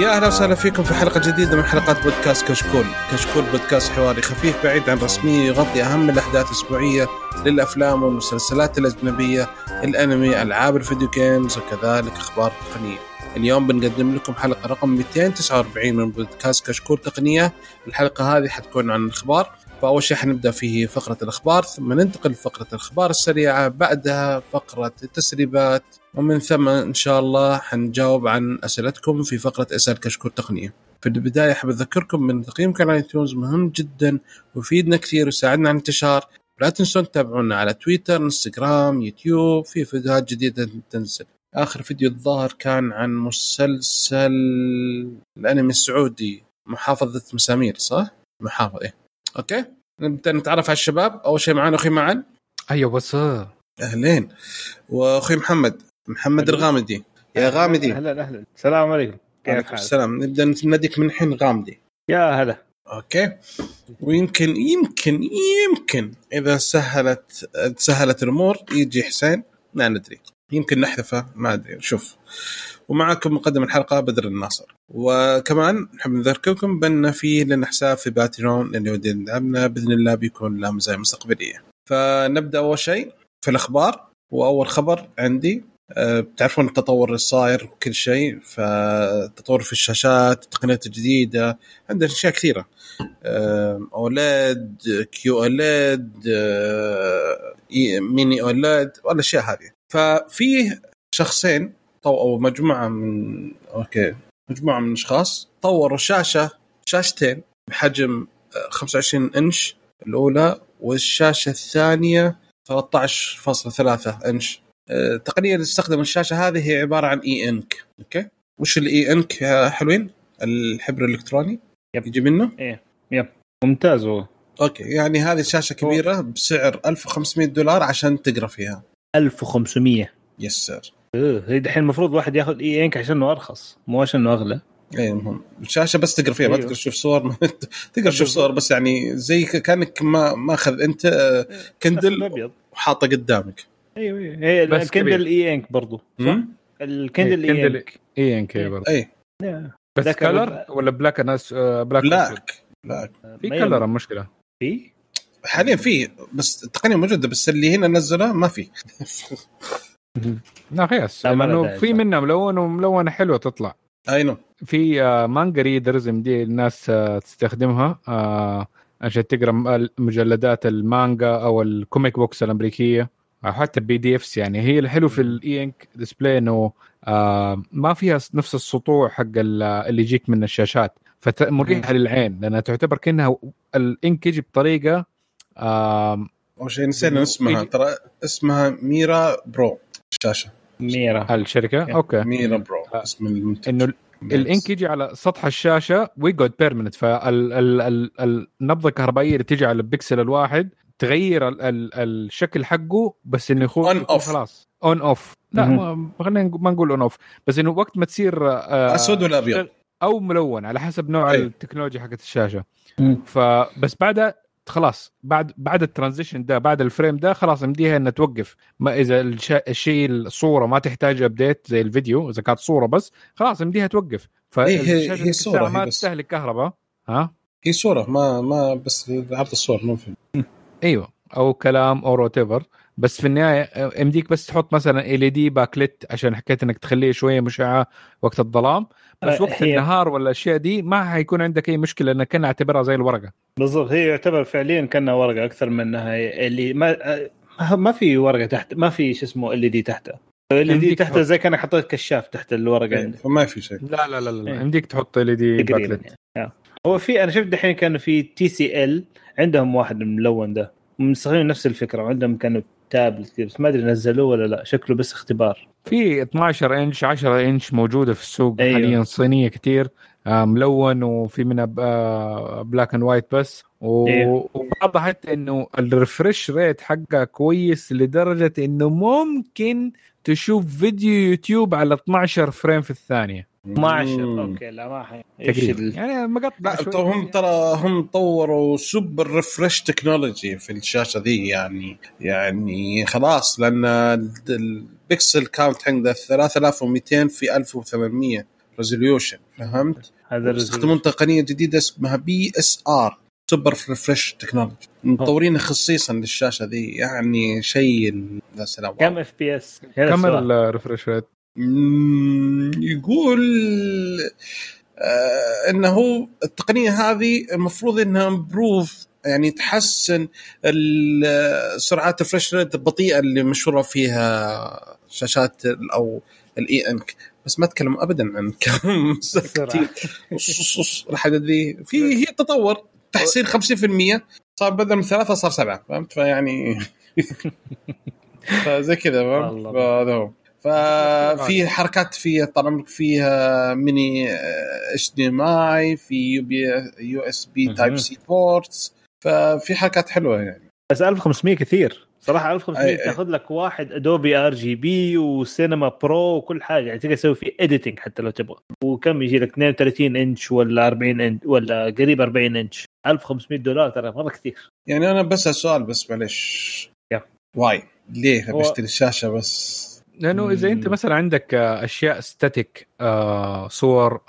يا أهلا وسهلا فيكم في حلقة جديدة من حلقات بودكاست كشكول بودكاست حواري خفيف بعيد عن رسمية يغطي أهم الأحداث الأسبوعية للأفلام والمسلسلات الأجنبية، الأنمي، ألعاب الفيديو جيمز وكذلك أخبار تقنية. اليوم بنقدم لكم حلقة رقم 249 من بودكاست كشكول تقنية. الحلقة هذه حتكون عن الأخبار، فأول شيء حنبدأ فيه فقرة الأخبار، ثم ننتقل لفقرة الأخبار السريعة، بعدها فقرة التسريبات، ومن ثم إن شاء الله حنجاوب عن أسئلتكم في فقرة أسئلة كشكول تقنية. في البداية حاب أذكركم من تقييمكم على آيتونز مهم جدا ويفيدنا كثير ويساعدنا على الانتشار. لا تنسون تتابعونا على تويتر، انستغرام، يوتيوب في فيديوهات جديدة تنزل. آخر فيديو الظاهر كان عن مسلسل الأنمي السعودي محافظة مسامير، صح؟ محافظة. اوكي، نتعرف على الشباب. اول شيء معانا اخوي معن، ايوه بس اهلين، واخوي محمد الغامدي. يا غامدي اهلا. السلام عليكم، كيف حالك؟ السلام. نبدا نناديك من الحين غامدي. يا هلا. اوكي، ويمكن يمكن اذا سهلت الامور يجي حسين، ما ندري، يمكن نحذفه، ما ادري، نشوف. ومعكم مقدم الحلقة بدر الناصر. وكمان نحب نذكركم بأن فيه لنا حساب في باتريون اللي ودي ندعمنا بإذن الله، بيكون له مزايا مستقبلية. فنبدأ أول شيء في الأخبار، وأول خبر عندي بتعرفون التطور الصاير وكل شيء، فتطور في الشاشات، التقنيات الجديدة، عندنا أشياء كثيرة، أولاد، كيو أولاد، ميني أولاد، والأشياء هذه. ففيه شخصين أو مجموعة من أشخاص طوروا شاشتين بحجم 25 إنش الأولى، والشاشة الثانية 13.3 إنش. تقنية تستخدم الشاشة هذه هي عبارة عن E-Ink. أوكي، وش الإي إنك يا حلوين؟ الحبر الإلكتروني يجي منه. إيه يب، ممتاز. أوكي، يعني هذه شاشة كبيرة بسعر $1,500 عشان تقرأ فيها. 1500؟ يس سير. دحين المفروض واحد ياخذ اي انك عشان انه ارخص، مو عشان انه اغلى. اي المهم الشاشه بس تقرا فيها، ما تقدر تشوف صور، تقدر تشوف صور بس، يعني زي كانك ما اخذ انت كندل وحاطه قدامك. ايوه هي الكندل اي انك برضو، صح؟ الكندل اي انك برضو. اي بس كلر ولا بلاك؟ ناس بلاك في كلر مشكله في حاليا، في بس التقنيه موجوده، بس اللي هنا نزلها ما في. لا خياس، لأنه في منها ملون وملونة حلوة تطلع. أينو في مانجا ريدرز دي الناس تستخدمها عشان تقرأ مجلدات المانجا أو الكوميك بوكس الأمريكية، أو حتى بي دي إفس. يعني هي الحلو في الإي إنك ديسبلاي إنه ما فيها نفس السطوع حق اللي يجيك من الشاشات، فمريحة للعين لأنها تعتبر كأنها الإنك يجي بطريقة أول شيء نسينا اسمها، ترى اسمها ميرا برو. شاشة ميرا الشركة. أوكي، ميرا برو اسم المنتج. إنه الإنك يجي على سطح الشاشة ويقعد بيرمنت، فالنبضة الكهربائية اللي تيجي على البكسل الواحد تغير الشكل حقه، بس إنه يكون خلاص أون أوف. لا ما نقول أون أوف، بس إنه وقت ما تصير أسود ولا أبيض أو ملون على حسب نوع التكنولوجيا حقت الشاشة. فبس بعدها خلاص، بعد الترانزيشن ده، بعد الفريم ده، خلاص مديها انها توقف. ما اذا الشيء الصوره ما تحتاج ابديت زي الفيديو، اذا كانت صوره بس خلاص مديها توقف. فالشاشه الصوره ما تستهلك كهرباء، هي صوره ما بس عرض الصور مو فيلم. ايوه، او كلام او روتيفر، بس في النهايه امديك بس تحط مثلا LED باكليت، عشان حكيت انك تخليه شويه مشعه وقت الظلام، بس وقت النهار والاشياء دي ما هيكون عندك اي مشكله، لانك كنا اعتبرها زي الورقه بالضبط. هي يعتبر فعليا كانها ورقه اكثر من انها اللي ما في ورقه تحت، ما في شو اسمه LED تحتها. LED تحتها زي كانك حطيت كشاف تحت الورقه، يعني فما في شيء. لا لا لا لا، امديك تحط LED باكليت. هو في، انا شفت دحين كانوا في TCL عندهم واحد ملون ده، ومستخدمين نفس الفكره، وعندهم كانوا تابلت، بس ما ادري نزلوه ولا لا، شكله بس اختبار. في 12 انش 10 انش موجوده في السوق. أيوه، حاليا صينيه كتير، ملون، وفي منها بلاك اند وايت بس، وبعضها حتى انه الريفرش ريت حقها كويس لدرجه انه ممكن تشوف فيديو يوتيوب على 12 فريم في الثانيه. 12 اوكي، لا ما يعني مقطع. هم طوروا سوبر ريفرش تكنولوجي في الشاشه ذي، يعني خلاص، لان البكسل كاونت عندها 3200 في 1800 ريزوليوشن، فهمت؟ هذا يستخدمون تقنية جديدة اسمها BSR سوبر ريفرش تكنولوجي، مطورين خصيصا للشاشة ذي، يعني شيء لا سلام. كم FPS كم الريفرش ريت؟ يقول انه التقنية هذه المفروض انها امبروف، يعني تحسن سرعات الريفرش ريت البطيئة اللي مشهورة فيها شاشات او الاي انك، بس ما اتكلم ابدا عن كم سرعه الحدد ذي، في هي تطور تحسين 50%، صار بدل من 3 صار 7، فهمت؟ فيعني فزي كذا، فهمت؟ هذا هو. ففي حركات فيها طال فيها ميني HDMI، في USB Type C ports، ففي حركات حلوه يعني. بس 1500 كثير صراحة، 1500 تاخذ لك واحد ادوبي RGB وسينما برو وكل حاجة، يعني تقدر تسوي فيه editing حتى لو تبغى. وكم يجي لك 32 انش ولا 40 انش ولا قريب 40 انش، $1,500 ترى مرة كثير يعني. أنا بس السؤال، بس معلش واي ليه بشتري الشاشة بس؟ لأنه إذا أنت مثلا عندك أشياء ستاتيك، صور،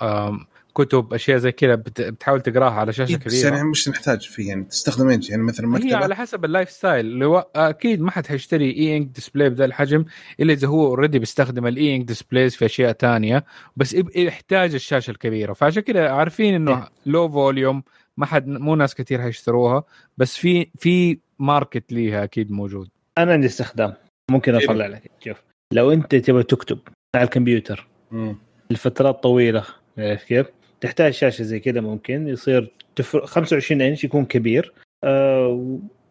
كتب، اشياء زي كذا بتحاول تقراها على شاشه كبيره، يعني مش نحتاج فيه، يعني تستخدمين يعني مثلا مكتبه. على حسب اللايف ستايل، اكيد ما حد حيشتري اي انك ديسبلاي بذا الحجم الا اذا هو اوريدي بيستخدم الاي انك ديسبلايز في اشياء تانية، بس يحتاج الشاشه الكبيره. فعشان كده عارفين انه لو فوليوم ما حد، مو ناس كتير هيشتروها، بس في ماركت ليها اكيد موجود. انا عندي استخدام ممكن اطلع لك. شوف، لو انت تبغى تكتب على الكمبيوتر لفترات طويله، كيف تحتاج شاشة زي كده؟ ممكن يصير 25 إنش يكون كبير،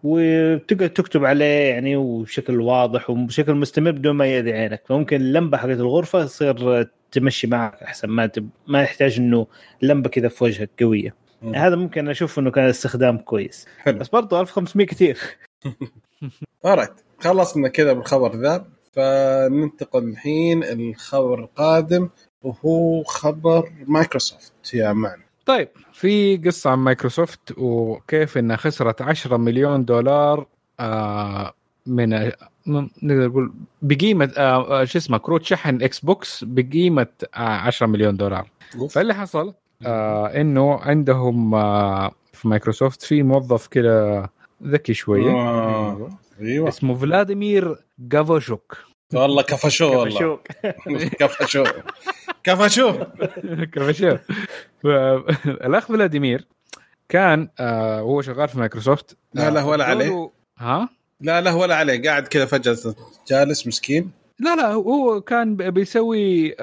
وتقدر تكتب عليه يعني وبشكل واضح وبشكل مستمر بدون ما يأذي عينك. فممكن اللمبة حقت الغرفة تصير تمشي معك أحسن، ما يحتاج إنه لمبة كده في وجهك قوية. هذا ممكن أشوف إنه كان استخدام كويس حلو. بس برضو 1500 كتير. أرد خلصنا كده بالخبر ذا، فننتقل الحين الخبر القادم، وهو خبر مايكروسوفت يا مان. طيب، في قصة عن مايكروسوفت وكيف إنها خسرت $10 مليون من نقدر نقول بقيمة شو اسمه كروت شحن إكس بوكس بقيمة $10 مليون. فاللي حصل إنه عندهم في مايكروسوفت في موظف كده ذكي شوية اسمه فلاديمير غافوشوك. والله كفشو، والله كفشو. الأخ فلاديمير كان وهو شغال في مايكروسوفت، لا ولا عليه، ها لا ولا عليه، قاعد كذا فجأة جالس مسكين. لا هو كان بيسوي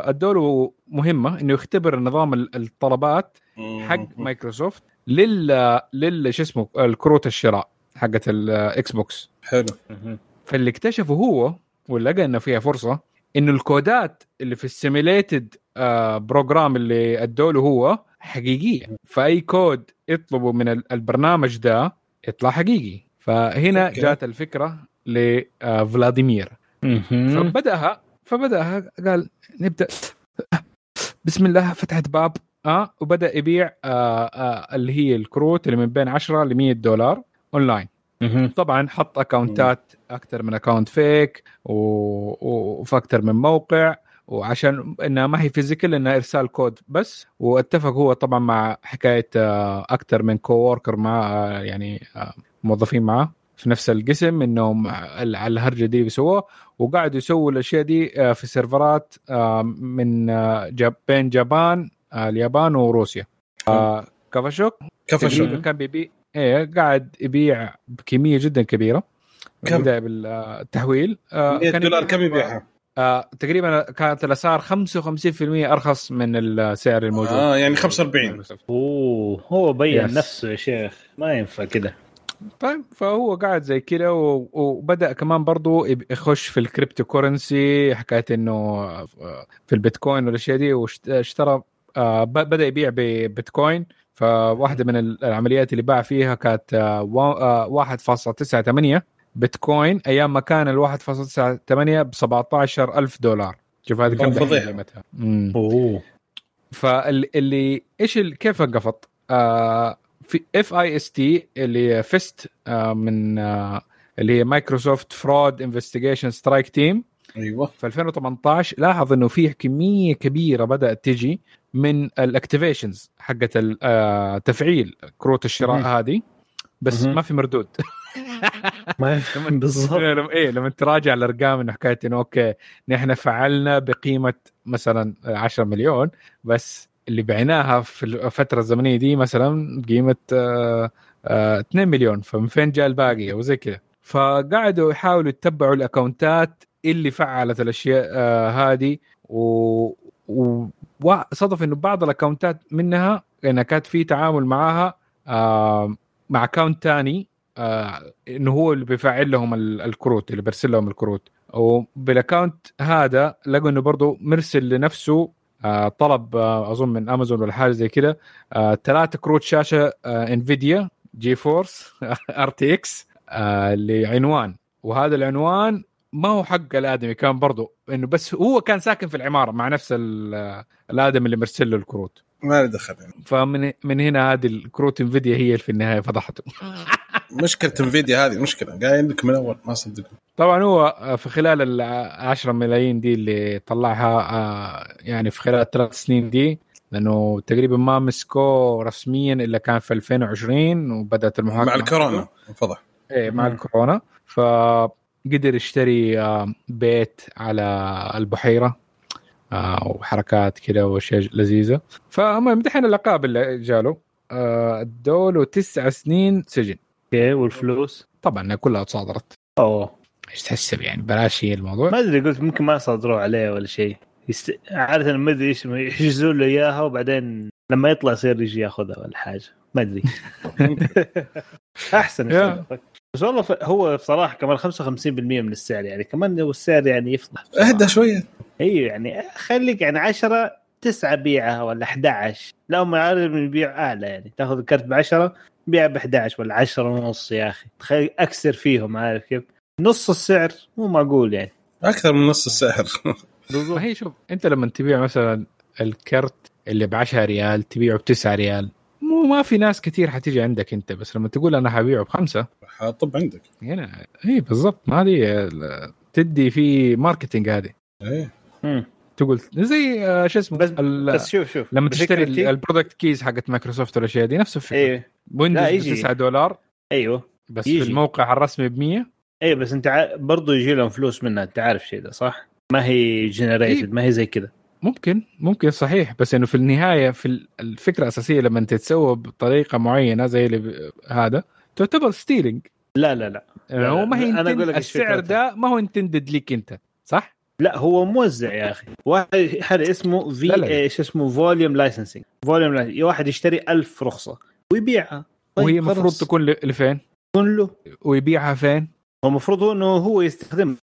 ادوله مهمة إنه يختبر نظام الطلبات حق مايكروسوفت لل شو اسمه الكروت الشراء حقت الإكس بوكس. حلو. فاللي اكتشفه هو ولقى إنه فيها فرصة، إنه الكودات اللي في السيميليتد بروجرام اللي أدوله هو حقيقية، فأي كود يطلبوا من البرنامج ده يطلع حقيقي. فهنا جات الفكرة لفلاديمير، فبدأها قال نبدأ بسم الله، فتحت باب وبدأ يبيع اللي هي الكروت اللي من بين $10 ل $100 أونلاين. طبعا حط اكاونتات اكثر من اكاونت فيك وفي اكثر من موقع، وعشان انها ما هي فيزيكال انها ارسال كود بس. واتفق هو طبعا مع حكايه اكثر من كووركر مع يعني موظفين معه في نفس القسم انهم على الهرجه دي بيسووها، وقاعدوا يسووا الاشياء دي في سيرفرات من بين جابان اليابان وروسيا. كافاشوك كان بيبيع قاعد يبيع بكمية جدا كبيرة. بدأ بالتحويل $100 كم يبيعها؟ تقريبا كانت الأسعار 55% أرخص من السعر الموجود، يعني 45. هو بيّن نفسه يا شيخ، ما ينفع كده. طيب، فهو قاعد زي كده وبدأ كمان برضو يخش في الكريبتو كورنسي، حكاية إنه في البيتكوين والأشياء دي، واشترى بدأ يبيع ببيتكوين. فواحدة من العمليات اللي باع فيها كانت 1.98 بيتكوين، أيام ما كان ال1.98 $17,000. شوف هذا كم قيمتها. فاللي إيش كيف قفط في FIST اللي فيست من اللي هي مايكروسوفت فرود انفستيجيشن سترايك تيم، ايوه في 2018 لاحظ انه في كميه كبيره بدات تجي من الاكتيفيشنز حقت تفعيل كروت الشراء هذه بس ما في مردود. ما بالضبط. ايه لما تراجع الارقام انه حكايه انه اوكي نحن فعلنا بقيمه مثلا 10 مليون بس اللي بعناها في الفتره الزمنيه دي مثلا قيمه 2 مليون فمن فين جاء الباقي وزي كذا. فقعدوا يحاولوا يتبعوا الاكونتات اللي فعلت الاشياء هذه وصدف انه بعض الاكونتات منها انها كانت في تعامل معها مع اكونت ثاني انه هو اللي بيفعل لهم الكروت اللي برسل لهم الكروت وبالاكونت هذا لقوا انه برضه مرسل لنفسه طلب اظن من امازون ولا حاجه زي كده 3 كروت شاشه انفيديا جي فورس ار تي اكس لعنوان وهذا العنوان ما هو حق الادمي كان برضه انه بس هو كان ساكن في العماره مع نفس الادمي اللي مرسل له الكروت ما دخل يعني. فمن هنا هذه الكروت انفيديا هي في النهايه فضحته. مشكله انفيديا هذه مشكله قايل لك من اول ما صدقوا. طبعا هو في خلال ال10 ملايين دي اللي طلعها يعني في خلال 3 سنين دي لانه تقريبا ما مسكوه رسميا الا كان في 2020 وبدات المحاكمه مع الكورونا فضح ايه مع الكورونا. فقدر يشتري بيت على البحيره وحركات كده واشياء لذيذه. فهم امتحن العقاب اللي جاله ادوا 9 سنين سجن. اوكي والفلوس طبعا كلها اتصادرت. ايش تحسب يعني بلاش الموضوع ما ادري قلت ممكن ما صادروا عليه ولا شيء عاده ما ادري ايش يحجزوا له اياها وبعدين لما يطلع يصير يجي ياخذها ولا حاجه ما ادري. احسن بس والله هو بصراحه كمان 55% من السعر يعني كمان هو السعر يعني يفضح اهدى شويه. ايوه يعني خليك يعني 10 9 بيعها ولا 11 لو ما عارف نبيع اعلى يعني تاخذ الكرت ب10 بيع ب11 ولا 10.5 يا اخي تخيل اكثر فيهم عارف كيف نص السعر مو معقول يعني اكثر من نص السعر. هي شوف انت لما تبيع مثلا الكرت اللي ب10 ريال تبيعه ب9 ريال مو ما في ناس كتير حتيجي عندك انت بس لما تقول انا حبيعه ب5 حطب عندك هنا اي بالضبط. ما هذه تدي في ماركتينج هذه ايه تقول زي شو اسمه بس شوف لما تشتري البرودكت كيز حقت مايكروسوفت ولا شيء دي نفس الفكره. ايه ويندوز $9 ايوه بس يجي. في الموقع الرسمي ب100 ايه بس انت برضو يجي لهم فلوس منها انت عارف شيء ده صح ما هي جنريتد ما هي زي كده ممكن صحيح بس انه في النهايه في الفكره الاساسيه لما انت تسوي بطريقه معينه زي اللي هذا تعتبر ستيلينج. لا هو ما هي انا اقول لك السعر ده ما هو انتندد ليك انت صح. لا هو موزع يا اخي واحد اسمه ايش اسمه فوليوم لايسنسنج فوليوم واحد يشتري 1000 رخصه ويبيعها طيب وهي المفروض تكون لفين كله ويبيعها فين هو المفروض انه هو يستخدمها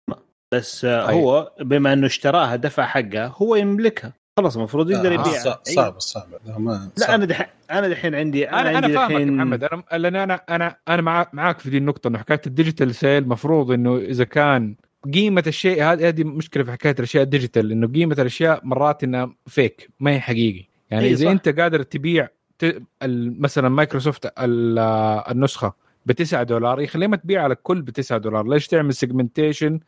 بس طيب. هو بما انه اشتراها دفع حقها هو يملكها خلاص المفروض يقدر يبيعها. صعب لا انا دحين عندي انا فاهمك محمد انا معاك في دي النقطه انه حكايه الديجيتال سيل المفروض انه اذا كان قيمه الشيء هذه مشكله في حكايه الاشياء الديجيتال انه قيمه الاشياء مرات انها فيك ما هي حقيقي يعني إيه اذا انت قادر تبيع مثلا مايكروسوفت النسخه ب$9 يخليه ما تبيع على الكل ب$9 ليش تعمل سيجمنتيشن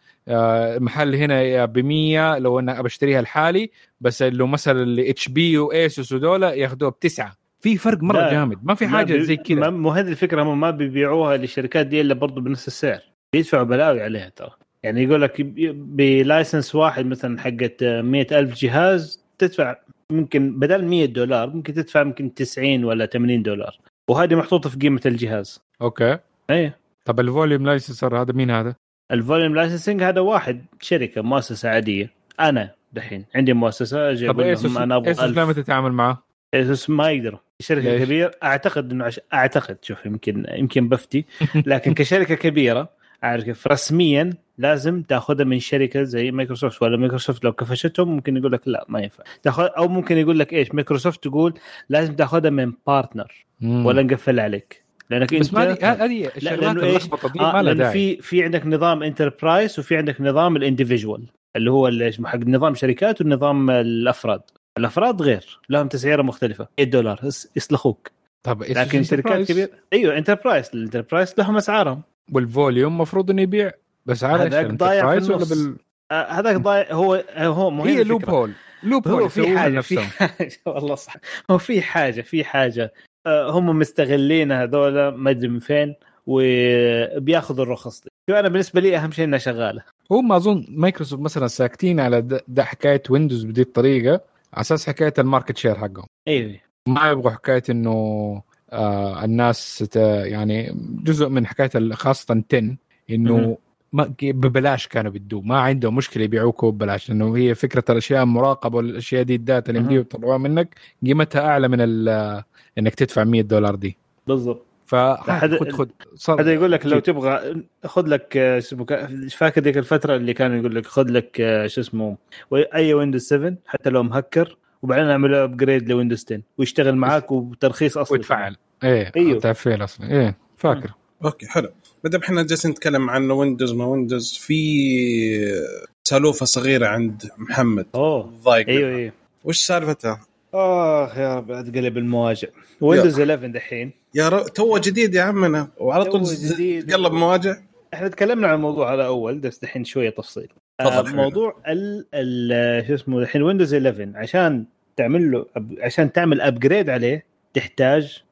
محل هنا ب100 لو انا بشتريها لحالي بس لو مثلا اللي اتش بي واسوس ودولا ياخذوها ب9 في فرق مره جامد ما في حاجه زي كذا. مو هذه الفكره هم ما بيبيعوها للشركات دي الا برضو بنفس السعر بيدفعوا بلاوي عليها ترى يعني يقول لك بلايسنس واحد مثلا حقه 100,000 جهاز تدفع ممكن بدل $100 ممكن تدفع ممكن $90 ولا $80 وهذه محطوطه في قيمه الجهاز. اوكي ايه طب الفوليوم لايسنسر هذا مين هذا الفوليوم لايسنسنج هذا واحد شركه مؤسسه عاديه انا دحين عندي مؤسسه جايب لهم انا ابو 1000 لما تتعامل معه ايش ما يقدر شركه كبيره اعتقد انه اعتقد شوف يمكن بفتي لكن كشركه كبيره عارف رسميا لازم تاخذها من شركه زي مايكروسوفت ولا مايكروسوفت لو كفشتهم ممكن يقول لك لا ما ينفع تاخذ او ممكن يقول لك ايش مايكروسوفت تقول لازم تاخذها من بارتنر ولا نقفل عليك لانك انت هذه الشغلات اللخبطه دي ما لها داعي. في عندك نظام انتربرايز وفي عندك نظام الانديفيدوال اللي هو حق نظام شركات والنظام الافراد غير لهم تسعيره مختلفه $1 يسلخوك. طب لكن شركات كبيره ايوه انتربرايز لهم اسعارهم والفوليوم مفروض انه يبيع بس عارف انت ضايع في النص هذاك ضايع. هو مهم. هي لوب هول. هو في حاجة والله صح. هو في حاجة هم مستغلين هذولا ما أدري من فين وبياخذوا الرخص دي. شو أنا بالنسبة لي أهم شيء إنها شغالة. هو ما أظن مايكروسوفت مثلا ساكتين على ده حكاية ويندوز بدي الطريقة على أساس حكاية الماركت شير حقهم. أيوة. ما يبغوا حكاية إنه الناس يعني جزء من حكاية خاصة 10 إنه ما ببلاش كانوا بيدوا ما عندهم مشكلة يبيعوكوا ببلاش لأنه هي فكرة الأشياء المراقبة والأشياء دي الداتا اللي يمديوا يطلعوها منك قيمتها أعلى من إنك تدفع $100 دي بالضبط. هذا يقول لك لو تبغى خذ لك فاكر ديك الفترة اللي كانوا يقول لك خذ لك شو اسمه أي ويندوز 7 حتى لو مهكر وبعدين اعمله أبجريد لويندوز 10 ويشتغل معاك وبترخيص أصلي وتفعل أيوه تعفيل أصلي فاكر. أوكي حلو. بدأ إحنا جالسين نتكلم عن ويندوز ما ويندوز في سالوفة صغيرة عند محمد ضايق. أيوه. وش سالفتها؟ يا رب أتقلب المواجع. ويندوز 11 دحين يا رب تو جديد يا عمنا وعلى طول تقلب مواجع. إحنا تكلمنا عن الموضوع على أول بس دحين شوية تفصيل. موضوع شو اسمه دحين ويندوز 11 عشان تعمله عشان تعمل أبجريد عليه تحتاج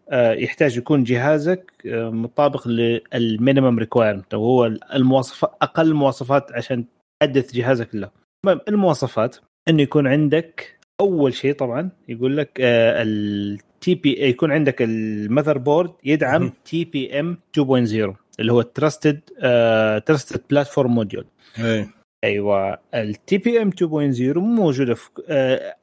يكون جهازك مطابق للمينيمم ريكويرمنت وهو المواصفات اقل مواصفات عشان تحدث جهازك له. المهم المواصفات انه يكون عندك اول شيء طبعا يقول لك التي بي اي يكون عندك المذر بورد يدعم تي بي ام 2.0 اللي هو تراستد بلاتفورم موديول. ايوه التي بي ام 2.0 موجوده في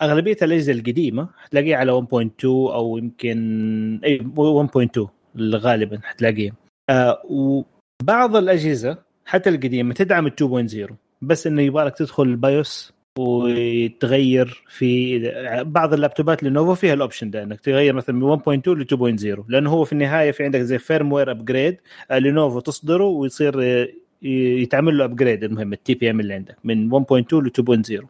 اغلبيه الاجهزه القديمه حتلاقيه على 1.2 او يمكن 1.2 غالبا حتلاقيه. وبعض الاجهزه حتى القديمه تدعم 2.0 بس انه يبارك تدخل البايوس وتغير في بعض اللابتوبات لينوفو فيها الاوبشن ده انك تغير مثلا من 1.2 ل 2.0 لانه هو في النهايه في عندك زي فيرموير ابجريد لينوفو تصدره ويصير يتعمل له ابجريد. المهم التي بي ام اللي عندك من 1.2 ل 2.0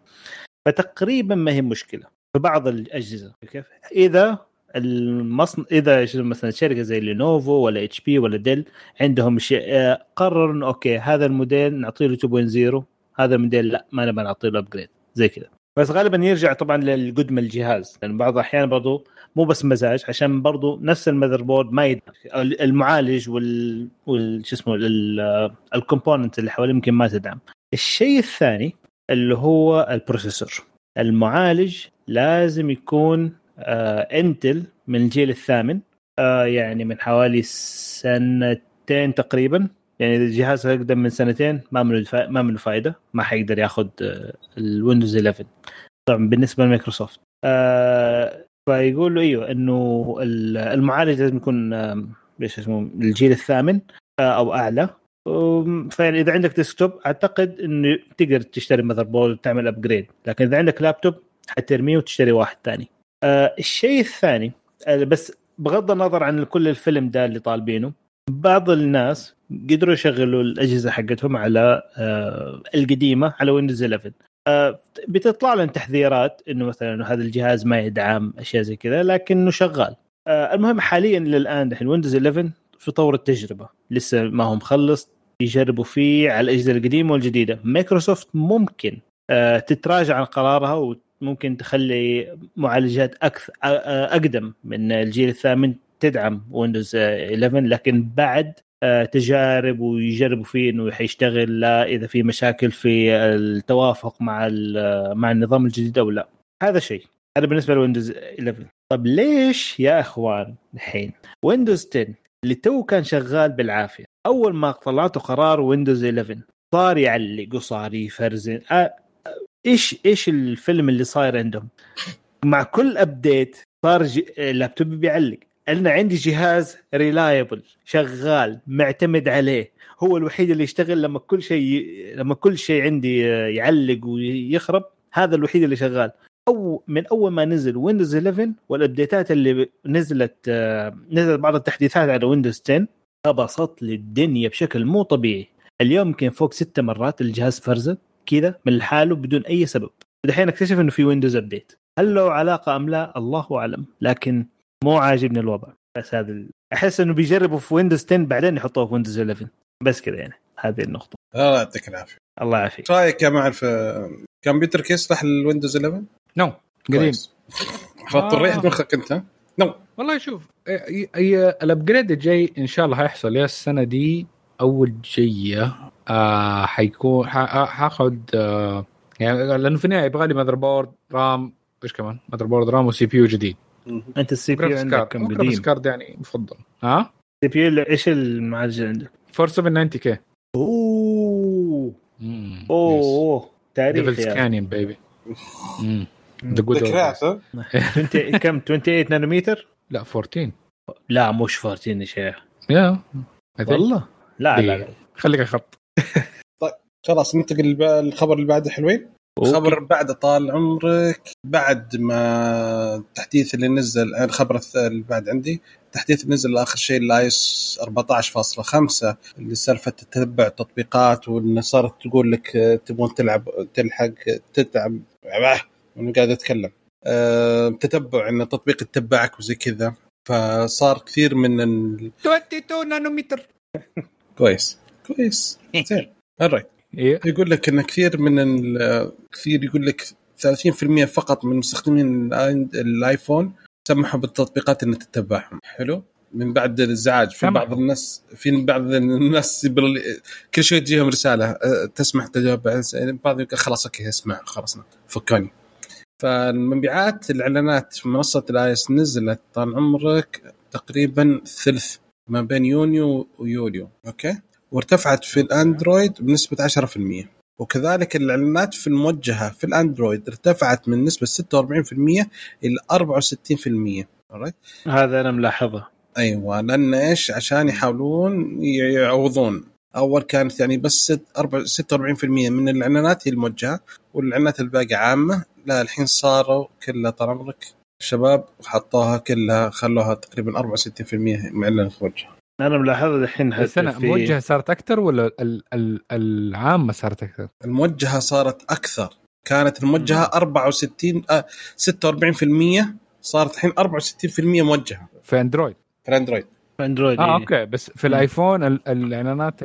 فتقريبا ما هي مشكله في بعض الاجهزه. كيف اذا المصنع اذا مثلا شركه زي لينوفو ولا اتش بي ولا ديل عندهم شيء قرر انه اوكي هذا الموديل نعطيه له 2.0 هذا الموديل لا ما نبغى نعطيه له ابجريد زي كذا. بس غالبا يرجع طبعا للقدم الجهاز لان يعني بعض الاحيان برضو مو بس مزاج عشان برضو نفس المذر بورد ما يدعم المعالج شو اسمه الكومبوننت اللي حواليه يمكن ما تدعم. الشيء الثاني اللي هو البروسيسور. المعالج لازم يكون انتل من الجيل الثامن يعني من حوالي سنتين تقريبا. يعني إذا الجهاز أقدم من سنتين ما منه فائدة ما حيقدر يأخذ الويندوز 11 طبعا بالنسبة لمايكروسوفت. فيقول له أيوه إنه المعالج لازم يكون إيش اسمه الجيل الثامن أو أعلى. فإذا إذا عندك ديسكتوب أعتقد إنه تقدر تشتري مذر بورد وتعمل أبجريد لكن إذا عندك لابتوب حترميه وتشتري واحد ثاني. الشيء الثاني بس بغض النظر عن كل الفيلم ده اللي طالبينه بعض الناس قدروا يشغلوا الأجهزة حقتهم على القديمة على ويندوز 11 بتطلع لهم تحذيرات إنه مثلا هذا الجهاز ما يدعم أشياء زي كذا لكنه شغال. المهم حاليا للآن دحين ويندوز 11 في طور التجربة لسه ما هم خلص يجربوا فيه على الأجهزة القديمة والجديدة. مايكروسوفت ممكن تتراجع عن قرارها وممكن تخلي معالجات أقدم من الجيل الثامن تدعم ويندوز 11 لكن بعد تجارب ويجربوا فيه انه حيشتغل لا اذا في مشاكل في التوافق مع النظام الجديد او لا. هذا شيء هذا بالنسبه لويندوز 11. طب ليش يا اخوان الحين ويندوز 10 اللي تو كان شغال بالعافيه اول ما طلعته قرار ويندوز 11 صار يعلق وصار يفرزن ايش الفيلم اللي صاير عندهم مع كل ابديت صار اللابتوب بيعلق. أنا عندي جهاز ريلايبل شغال معتمد عليه هو الوحيد اللي يشتغل لما كل شيء عندي يعلق ويخرب هذا الوحيد اللي شغال. أو من أول ما نزل ويندوز 11 والأبديتات اللي نزلت بعض التحديثات على ويندوز 10 أبسط للدنيا بشكل مو طبيعي. اليوم يمكن فوق 6 مرات الجهاز فرزة كذا من الحاله بدون أي سبب. دحين اكتشف إنه في ويندوز أبديت هل له علاقة أم لا الله أعلم لكن مو عاجبني الوضع. بس هذا احس انه بيجربوا في ويندوز 10 بعدين يحطوه في ويندوز 11 بس كذا يعني هذه النقطة. الله يعطيك العافية. الله يعافيك. رأيك يا معن في كمبيوتر كيصلح الويندوز 11؟ نو قديم. حط الريح مخك أنت. نو والله شوف الأبجريد الجاي إن شاء الله هيحصل يا السنة دي أول جية حيكون حاخد يعني لأنه في النهاية يبغالي ماذر بورد رام إيش كمان ماذر بورد رام وسي بي يو جديد. أنت السي بي يو عندك كم بديم؟ جرافيكس كارد يعني مفضل ها؟ سي بي يو إيش المعالج عندك؟ 4790 كي. أوه تاريخ. ديفلز كانيون بيبي. ذكرياته. كم 28 نانومتر؟ لا 14. لا مش 14 يا شيخ. يا والله. لا خليك خط. طيب خلاص ننتقل للخبر اللي بعده حلوين. خبر بعد طال عمرك بعد ما تحديث اللي نزل الخبر اللي بعد عندي تحديث نزل آخر شيء لايس 14.5 اللي سالفة تتبع التطبيقات وإن صارت تقول لك تبون تلحق وأنا قاعد أتكلم تتبع إن تطبيق تتبعك وزي كذا فصار كثير من 22 نانومتر كويس زين alright يقول لك إن كثير يقول لك 30% فقط من مستخدمين الآيفون سمحوا بالتطبيقات إن تتبعهم حلو من بعد الازعاج في بعض الناس كل شوي تجيهم رسالة تسمح تجاوب بعضهم خلاص أوكي اسمع خلاص فكاني فالمبيعات الإعلانات في منصة الآيس نزلت طال عمرك تقريبا ثلث ما بين يونيو ويوليو أوكي وارتفعت في الأندرويد بنسبة 10% وكذلك الإعلانات في الموجهة في الأندرويد ارتفعت من نسبة 46% إلى 64%. هذا أنا ملاحظة. أيوة لأن إيش عشان يحاولون يعوضون أول كانت يعني بس 46% من الإعلانات هي الموجهة والإعلانات الباقي عامة لا الحين صاروا كلها طرمرك الشباب وحطوها كلها خلوها تقريبا 64% معلن الموجهة. أنا ملاحظة الحين السنة الموجهة صارت أكثر ولا العامة صارت أكثر؟ الموجهة صارت أكثر كانت الموجهة 46 46% صارت الحين 64% موجهة في أندرويد في أندرويد إيه. أوكي بس في الآيفون الإعلانات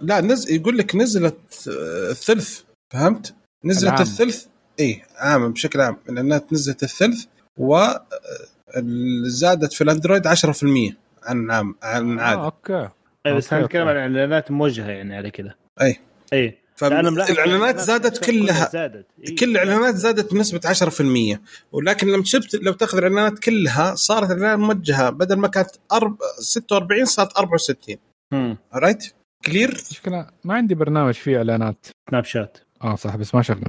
لا يقول لك نزلت الثلث فهمت نزلت العام. الثلث إيه عام بشكل عام الإعلانات نزلت الثلث وزادت في الأندرويد 10% عن عادة. اوكي بس احنا نتكلم عن اعلانات موجهه يعني على كده اي الاعلانات زادت كلها كل الاعلانات زادت بنسبه 10% ولكن لما شفت لو تاخذ الاعلانات كلها صارت الاعلانات موجهه بدل ما كانت 46 صارت 64 رايت كلير شكلها ما عندي برنامج فيه اعلانات سناب شات صح بس ما شغله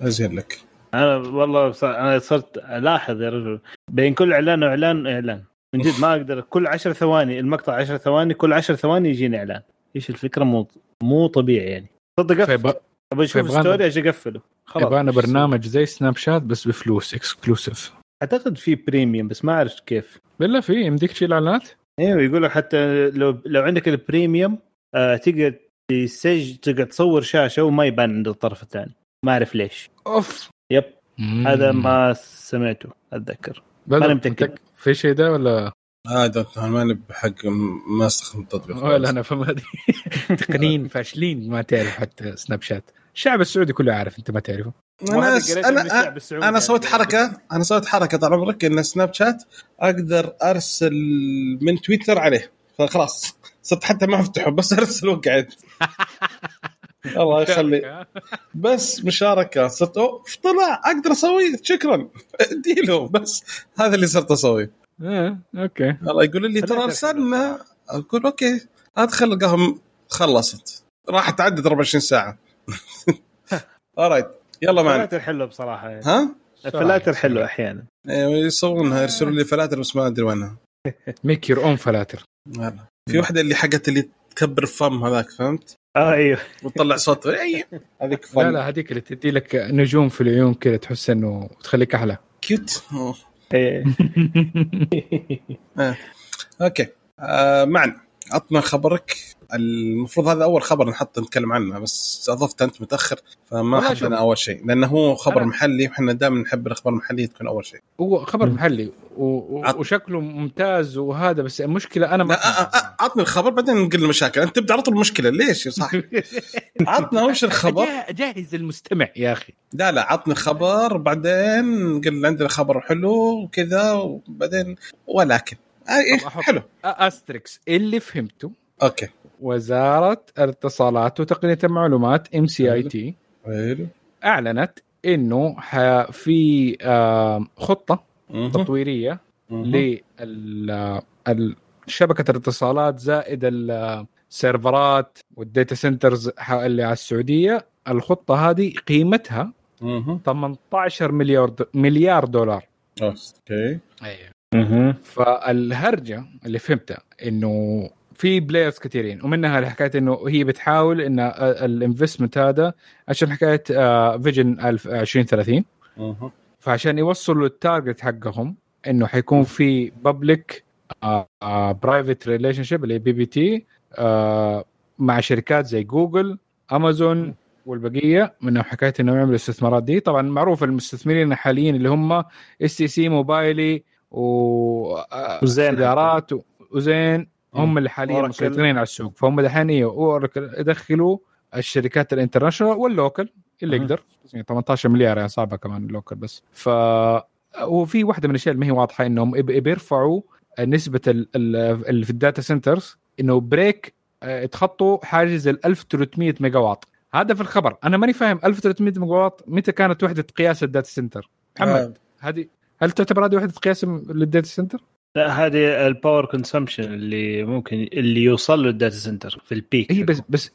ازين لك انا والله انا صرت الاحظ يا رجل بين كل اعلان واعلان اعلان من جد ما أقدر كل 10 ثواني المقطع 10 ثواني كل 10 ثواني يجيني إعلان إيش الفكرة مو طبيعي يعني صدق أبغى أشوف ستوري أجي أقفله خلاص يبغى أنا برنامج زي سناب شات بس بفلوس إكسكلوسيف أعتقد في بريميوم بس ما أعرف كيف بالله في يمديك تشيل إعلانات إيه ويقولك حتى لو عندك البريميوم تقدر تقدر تصور شاشة وما يبان عند الطرف الثاني ما أعرف ليش أوف يب هذا ما سمعته أتذكر ما متأكد في شيء ده ولا هذا ما انا بحق ما استخدم تطبيق ولا انا فما هذه تقنيين فاشلين ما تعرف حتى سناب شات الشعب السعودي كله عارف انت ما تعرفه انا صوت حركه طال عمرك ان سناب شات اقدر ارسل من تويتر عليه فخلاص صرت حتى ما افتحه بس ارسل وقعد الله يخلي بس مشاركة صرت طلع أقدر أسوي شكرا ديله بس هذا اللي صرت أسوي أوكي الله يقول لي ترى أرسلنا أقول أوكي أدخل لقاهم خلصت راح تعدد 24 ساعة alright يلا معنا فلاتر حلو بصراحة يعني. ها فلاتر حلو أحيانا يصورونها يرسلوا لي فلاتر بس ما أدري وينها make your own فلاتر في واحدة اللي حقت اللي تكبر فم هذاك فهمت ايوه وتطلع صوت اي هذيك لا هذيك اللي تدي لك نجوم في العيون كذا تحس انه تخليك احلى كيوت اوكي معنا عطنا خبرك. المفروض هذا أول خبر نحط نتكلم عنه، بس أضفت أنت متأخر فما حطنا أول شيء، لأنه هو خبر محلي وإحنا دائما نحب الأخبار المحلية تكون أول شيء. هو خبر محلي وشكله ممتاز وهذا، بس المشكلة أنا عطنا الخبر بعدين نقل المشاكل. أنت تبدأ على طول المشكلة ليش يا صاحبي؟ عطنا وش الخبر، جاهز المستمع يا أخي. لا عطنا خبر بعدين نقل عندنا خبر حلو وكذا وبعدين، ولكن حلو أستريكس اللي فهمته. أوكي، وزارة الاتصالات وتقنية المعلومات MCIT أعلنت إنه في خطة تطويرية لشبكة الاتصالات زائد السيرفرات والديتا سنترز اللي على السعودية. الخطة هذه قيمتها 18 مليار دولار. أوكي. فالهرجة اللي فهمتها إنه في بلايرز كثيرين، ومنها الحكاية إنه هي بتحاول إن الانفستمنت هذا عشان حكاية فيجن 2030، فعشان يوصلوا التارجت حقهم إنه حيكون في بابليك برايفت ريليشن شيب اللي BBT مع شركات زي جوجل، أمازون والبقية، منهم حكاية إنه يعملوا الاستثمارات دي. طبعا معروف المستثمرين الحاليين اللي هم STC موبايلي وإدارات وزين هم اللي حاليا مسيطرين على السوق، فهم دحين يدخلوا الشركات الانترناشونال واللوكل اللي يقدر. 18 مليار يعني صعبه كمان اللوكل بس. ف وفي واحده من الاشياء اللي ما هي واضحه انهم بيرفعوا نسبه اللي في الداتا سنترز، انه بريك اتخطوا حاجز ال 1300 ميجا واط. هذا في الخبر انا ماني فاهم 1300 ميجا واط متى كانت وحده قياس الداتا سنتر محمد؟ هذه هل تعتبر هذه وحده قياس للداتا سنتر؟ لا، هذه الباور كونسامشن اللي ممكن اللي يوصل له الداتا سنتر في البيك. اي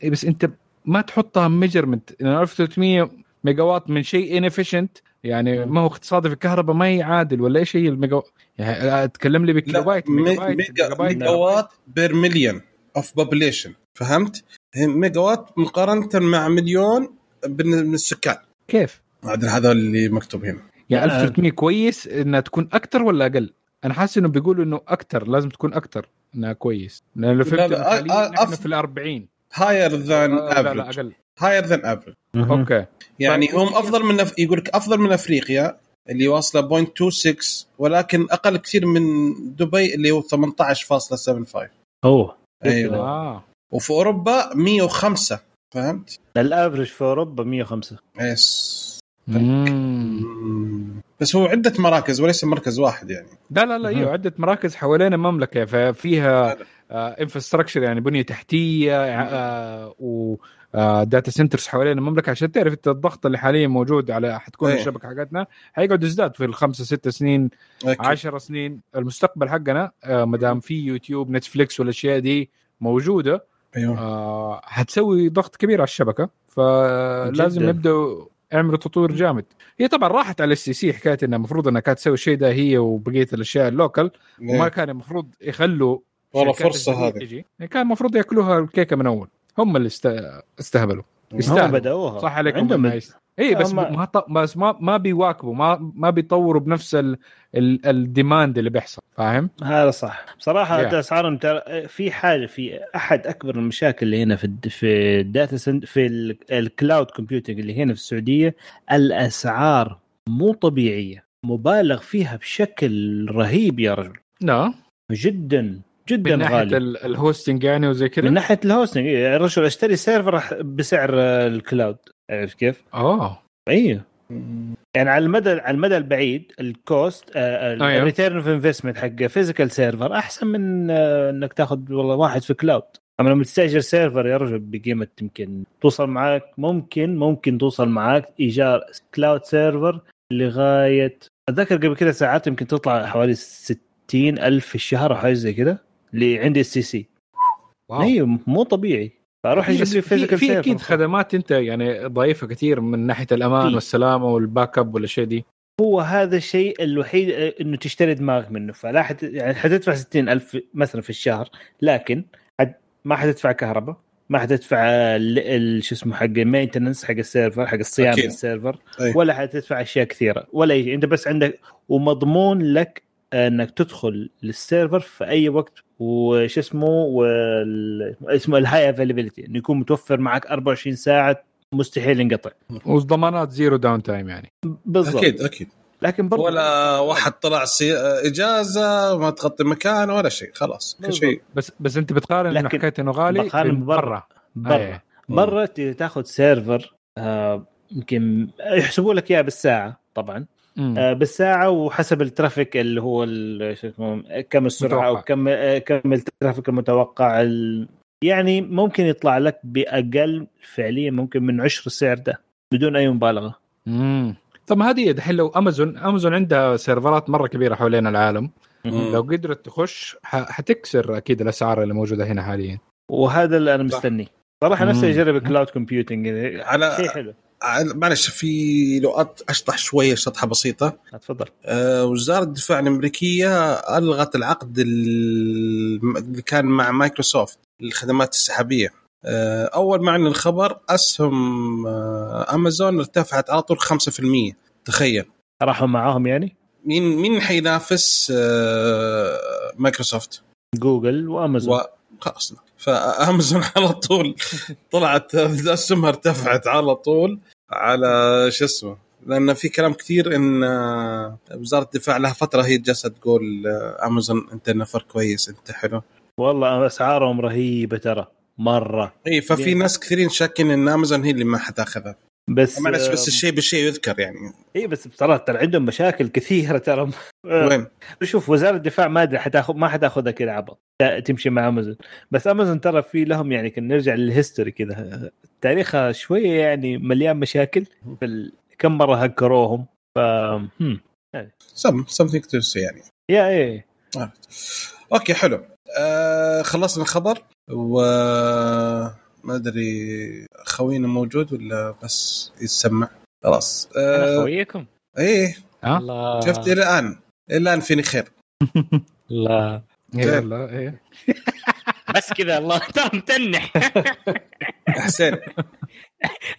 بس انت ما تحطها ميجرمنت. انا 1300 ميجا وات من شيء انيفيشنت، يعني ما هو اقتصادي في الكهرباء، ما يعادل ولا شيء الميجا. يعني اتكلم لي بالكيلوبايت، ميجا وات بير مليون اوف بوبوليشن، فهمت؟ ميجا وات مقارنه مع مليون من السكان. كيف عدل هذا اللي مكتوب هنا؟ يعني 1300 كويس انها تكون اكتر ولا اقل؟ انا حاسس انه بيقولوا انه اكتر، لازم تكون اكتر. انا كويس، انا لو فهمت احنا في ال40 هاير ذان افريج، هاير ذان افريج. اوكي، يعني هم افضل من يقولك افضل من افريقيا اللي واصله 0.26، ولكن اقل كثير من دبي اللي هو 18.75. اوه ايوه. وفي اوروبا 105، فهمت؟ الافريج في اوروبا 105. يس. بس هو عدة مراكز وليس مركز واحد يعني. لا ايوه، عدة مراكز حوالين المملكة، ففيها انفراستراكشر يعني بنية تحتية وداتا سنترز حوالين المملكة، عشان تعرف الضغط اللي حاليا موجود على حتكون الشبكة حقتنا هيقعد يزداد في الخمسة 6 سنين، 10 سنين المستقبل حقنا. مدام في يوتيوب نتفليكس والاشياء دي موجودة، أيوة. هتسوي ضغط كبير على الشبكة، فلازم نبدأ عملوا تطوير جامد. هي طبعا راحت على SCC حكايه انها المفروض انها كانت تسوي الشيء ده هي وبقيه الاشياء اللوكل، وما كان المفروض يخلوا ولا فرصه هذه، كان المفروض ياكلوها الكيكه من اول. هم اللي استهبلوا، هم بداوها صح عليكم عندهم اي، بس ما بيواكبوا، ما بيطوروا بنفس الديماند اللي بيحصل، فاهم؟ هذا صح بصراحه. اسعارهم في حاجه، في احد اكبر المشاكل اللي هنا في الداتا في الكلاود كومبيوتنج اللي هنا في السعوديه، الاسعار مو طبيعيه، مبالغ فيها بشكل رهيب يا رجل. لا جدا جدا غالي من ناحيه الهوستنج يعني وزي كده. من ناحيه الهوستنج يا رجل، اشتري سيرفر بسعر الكلاود، عارف كيف؟ ايوه، يعني على المدى البعيد الكوست الريتيرن في انفستمنت حق فيزيكال سيرفر احسن من انك تاخذ والله واحد في كلاود. اما لما تستاجر سيرفر يا رجل بقيمه يمكن توصل معاك، ممكن توصل معاك ايجار كلاود سيرفر لغايه، اتذكر قبل كده ساعات يمكن تطلع حوالي 60,000 في الشهر او حاجه زي كده اللي عندي SCC. ايوه مو طبيعي. اروح اجيب لي فيزيكال سيرفر. في اكيد خدمات انت يعني ضعيفه كثير من ناحيه الامان والسلامه والباك اب والاشياء دي. هو هذا الشيء الوحيد انه تشتري دماغ منه، فلا يعني حتدفع 60,000 مثلا في الشهر، لكن ما حتدفع كهرباء، ما حتدفع شو اسمه حق المينتنس حق السيرفر، حق الصيانه السيرفر، ولا حتدفع اشياء كثيره، ولا انت بس عندك ومضمون لك انك تدخل للسيرفر في اي وقت وش اسمه اسمه الهاي افيلابيلتي انه يكون متوفر معك 24 ساعه مستحيل ينقطع وضمانات زيرو داون تايم يعني بالضبط اكيد لكن برضه ولا واحد طلع اجازه ما تغطي مكان ولا شيء خلاص كل شيء بس انت بتقارن انه حكايه انه غالي بقارن برا تاخذ سيرفر يمكن يحسبوا لك اياه بالساعه طبعا بالساعه وحسب الترافيك اللي هو كم السرعه او كم الترافيك المتوقع يعني ممكن يطلع لك باقل فعليا ممكن من 10 السعر ده بدون اي مبالغه. طب هذه دحين لو امازون عندها سيرفرات مره كبيره حوالين العالم لو قدرت تخش حتكسر اكيد الاسعار اللي موجوده هنا حاليا وهذا اللي انا مستني صراحه نفسي اجرب كلاود كومبيوتنج على شيء حلو معلش في لقط اشطح شويه شطحه بسيطه اتفضل. وزاره الدفاع الامريكيه الغت العقد اللي كان مع مايكروسوفت للخدمات السحابيه. اول ما عن الخبر اسهم امازون ارتفعت على طول 5%. تخيل راحوا معاهم يعني مين حينافس مايكروسوفت جوجل وامازون خلاص فامازون على طول طلعت اسهمها ارتفعت على طول على شو اسمه لان في كلام كثير ان وزاره الدفاع لها فتره هي جالسه تقول امازون انت نفر كويس انت حلو والله اسعارهم رهيبه ترى مره اي ففي يعني ناس كثيرين شاكين ان امازون هي اللي ما حتاخذها بس الشيء بالشيء يذكر يعني اي بس بصراحه ترى عندهم مشاكل كثيره ترى وين شوف وزاره الدفاع ما ادري ما حتاخذها كذا عبط تمشي مع امازون بس امازون ترى في لهم يعني نرجع للهيستوري كذا تاريخها شويه يعني مليان مشاكل كم مره هكروهم ف يعني something to say يعني يا ايه اوكي حلو خلصنا الخبر ما أدري خوينا موجود ولا بس يتسمع خلاص أنا خويكم إيه شفت إلى الآن فيني خير لا لا إيه بس كذا الله ترى تنح حسين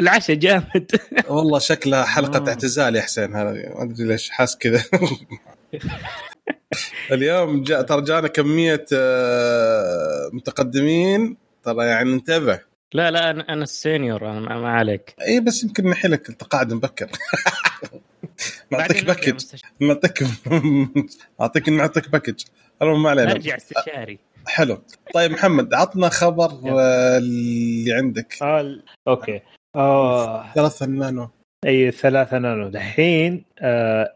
العشاء جامد والله شكلها حلقة اعتزال يا حسين ما أدري ليش حاس كذا اليوم ترجعنا كمية متقدمين ترى يعني انتبه لا انا السينيور انا ما عليك اي بس يمكن نحلك التقاعد مبكر نعطيك باكج انا ما علينا نرجع استشاري حلو طيب محمد عطنا خبر اللي عندك اوكي 3 نانو اي 3 نانو الحين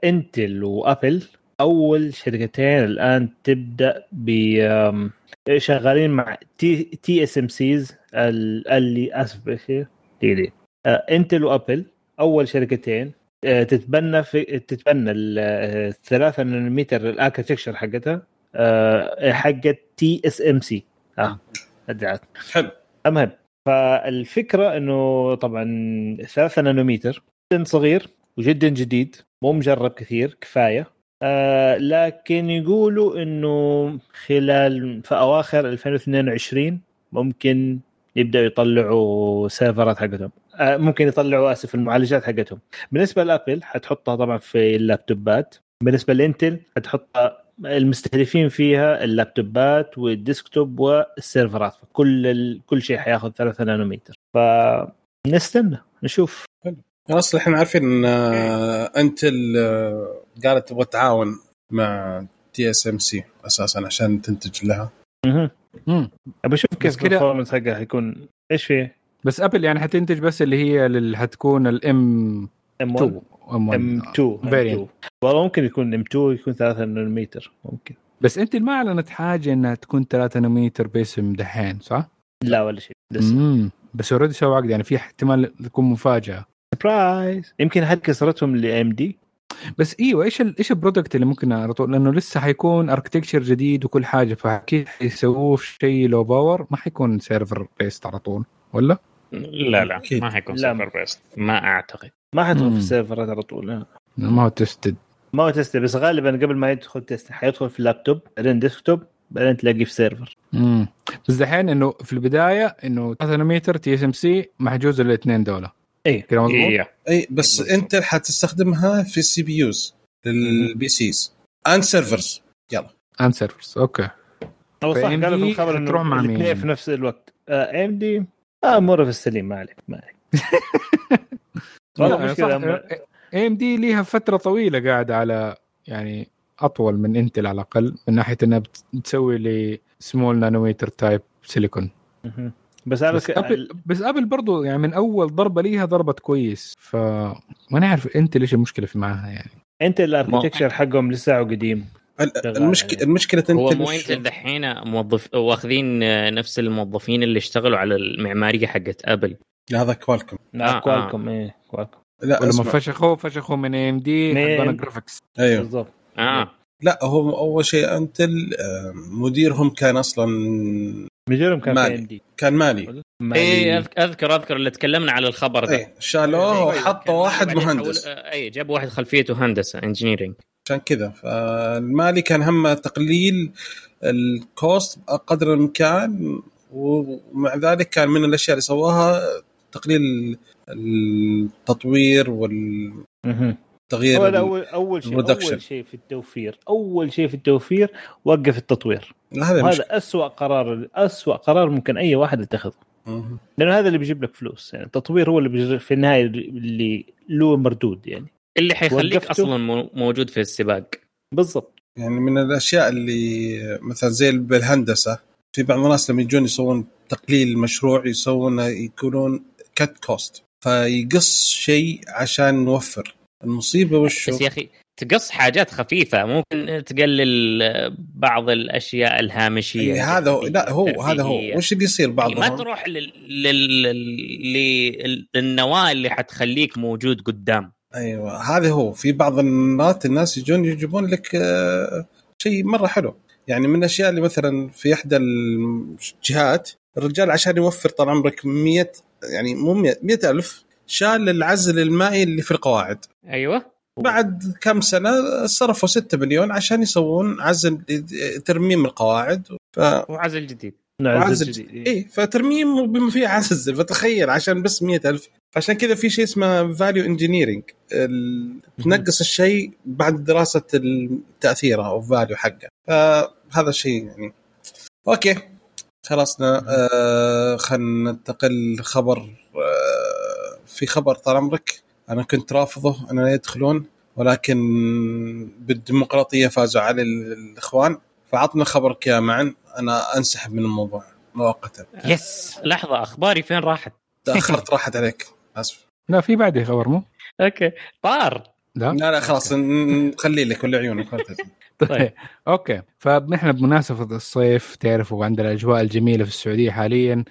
انتل وابل اول شركتين الان تبدا ب شغالين مع تي اس ام سيز اللي اسف دي انتل وابل اول شركتين تتبنى ال 3 نانومتر الاركتكتشر حقتها حقت تي اس ام سي ادعت حلو المهم فالفكره انه طبعا 3 نانومتر جدا صغير وجدا جديد مو مجرب كثير كفايه لكن يقولوا إنه خلال في أواخر 2022 ممكن يبدأوا يطلعوا سيرفرات حقتهم ممكن يطلعوا المعالجات حقتهم. بالنسبة لأبل هتحطها طبعا في اللابتوبات بالنسبة لإنتل هتحطها المستهدفين فيها اللابتوبات والديسكتوب والسيرفرات كل شيء هياخذ 3 نانومتر فنستنى نشوف أصلاً إحنا عارفين إن أنتل قالت تبغى تعاون مع TSMC أساساً عشان تنتج لها. بشوف كيف performance حقها هيكون إيش فيه. بس أبل يعني هتنتج بس اللي هي اللي هتكون M2 variant. والله ممكن يكون M2 يكون 3 نانومتر ممكن. بس أنتل ما أعلنت حاجة إنها تكون 3 نانومتر باسم دحين صح؟ لا ولا شيء. بس أوريدي سووا عقد يعني في احتمال تكون مفاجأة. سبرايز يمكن هل كسرتهم ل ام دي بس ايوه ايش البرودكت اللي ممكن على طول لانه لسه حيكون اركتكتشر جديد وكل حاجه فاكيد حيسووه شيء لو باور ما حيكون سيرفر بيست على طول ولا لا ما حيكون سيرفر بيست ما اعتقد ما حيدخل في سيرفرات على طول ما هو تيست بس غالبا قبل ما يدخل تيست حيدخل في اللابتوب بعدين ديسكتوب بعدين تلاقيه في سيرفر بس الحين انه في البدايه انه 3 نانومتر تي اس ام سي محجوز الاثنين دولة اي بس انت حتستخدمها في السي بي يوز للبي سيز اند سيرفرز يلا ان سيرفرز اوكي. هو صح قالوا في الخبر انه الاثنين في نفس الوقت. اي ام دي مره في السليم. ما عليك اي ام دي ليها فتره طويله قاعده على يعني اطول من انتل على الاقل من ناحيه انها بتسوي لي سمول نانوميتر تايب سيليكون. بس قبل برضو يعني من اول ضربه ليها ضربت كويس. فما نعرف انت ليش المشكله في معها يعني. انت الاركتكتشر حقهم لسه قديم. المشكله انت هو مو انت دحين موظف واخذين نفس الموظفين اللي اشتغلوا على المعماريه حقت ابل. هذا كوالكم. كوالكم ايه كوالكم. لا لما فشخوا من ام دي حقنا جرافيكس. ايوه بالضبط. لا هو اول شيء انت مديرهم كان اصلا مديرهم كان مالي. كان مالي. اي اذكر اللي تكلمنا على الخبر ده. اي شالوه وحطوا واحد مهندس. اي جاب واحد خلفيته هندسه انجينيرينج عشان كذا. فالمالي كان همه تقليل الكوست قدر الامكان ومع ذلك كان من الاشياء اللي سواها تقليل التطوير وال تغيير أول شيء في التوفير. أول شيء في التوفير وقف التطوير. هذا أسوأ قرار ممكن أي واحد يتخذه. لأنه هذا اللي بيجيب لك فلوس يعني. التطوير هو اللي في النهاية اللي له مردود يعني. اللي حيخليك أصلا موجود في السباق. بالضبط. يعني من الأشياء اللي مثلا زي بالهندسة في بعض الناس لما يجون يسوون تقليل مشروع يكونون كات كوست فيقص شيء عشان نوفر. المصيبه والشو بس يا اخي تقص حاجات خفيفه ممكن تقلل بعض الاشياء الهامشيه. يعني هذا هو لا هو هذا هو وش اللي يصير بعضهم ما تروح للنواه اللي حتخليك موجود قدام. ايوه هذا هو. في بعض الناس يجيبون لك شيء مره حلو يعني. من الاشياء اللي مثلا في احدى الجهات الرجال عشان يوفر طال عمرك 100 يعني مو 100,000 شال العزل المائي اللي في القواعد. أيوة. بعد كم سنة صرفوا 6 مليون عشان يسوون عزل ترميم القواعد. وعزل جديد. وعزل جديد. إيه فترميم وبما فيه عزل فتخيل عشان بس 100,000. عشان كذا في شيء اسمه value engineering تنقص الشيء بعد دراسة التأثيره أو value حقه. فهذا الشيء يعني. أوكي خلصنا. خلنا ننتقل خبر. في خبر طال عمرك أنا كنت رافضه أن لا يدخلون ولكن بالديمقراطية فازوا على الإخوان فعطنا خبرك يا معن. أنا أنسحب من الموضوع مؤقتا. يس لحظة أخباري فين راحت؟ تأخرت راحت عليك أسف. لا في بعدي خبر مو أوكي طار. لا خلاص نخلي لك كل عيونك. طيب أوكي. فنحن بمناسبة الصيف تعرفوا عند الأجواء الجميلة في السعودية حاليا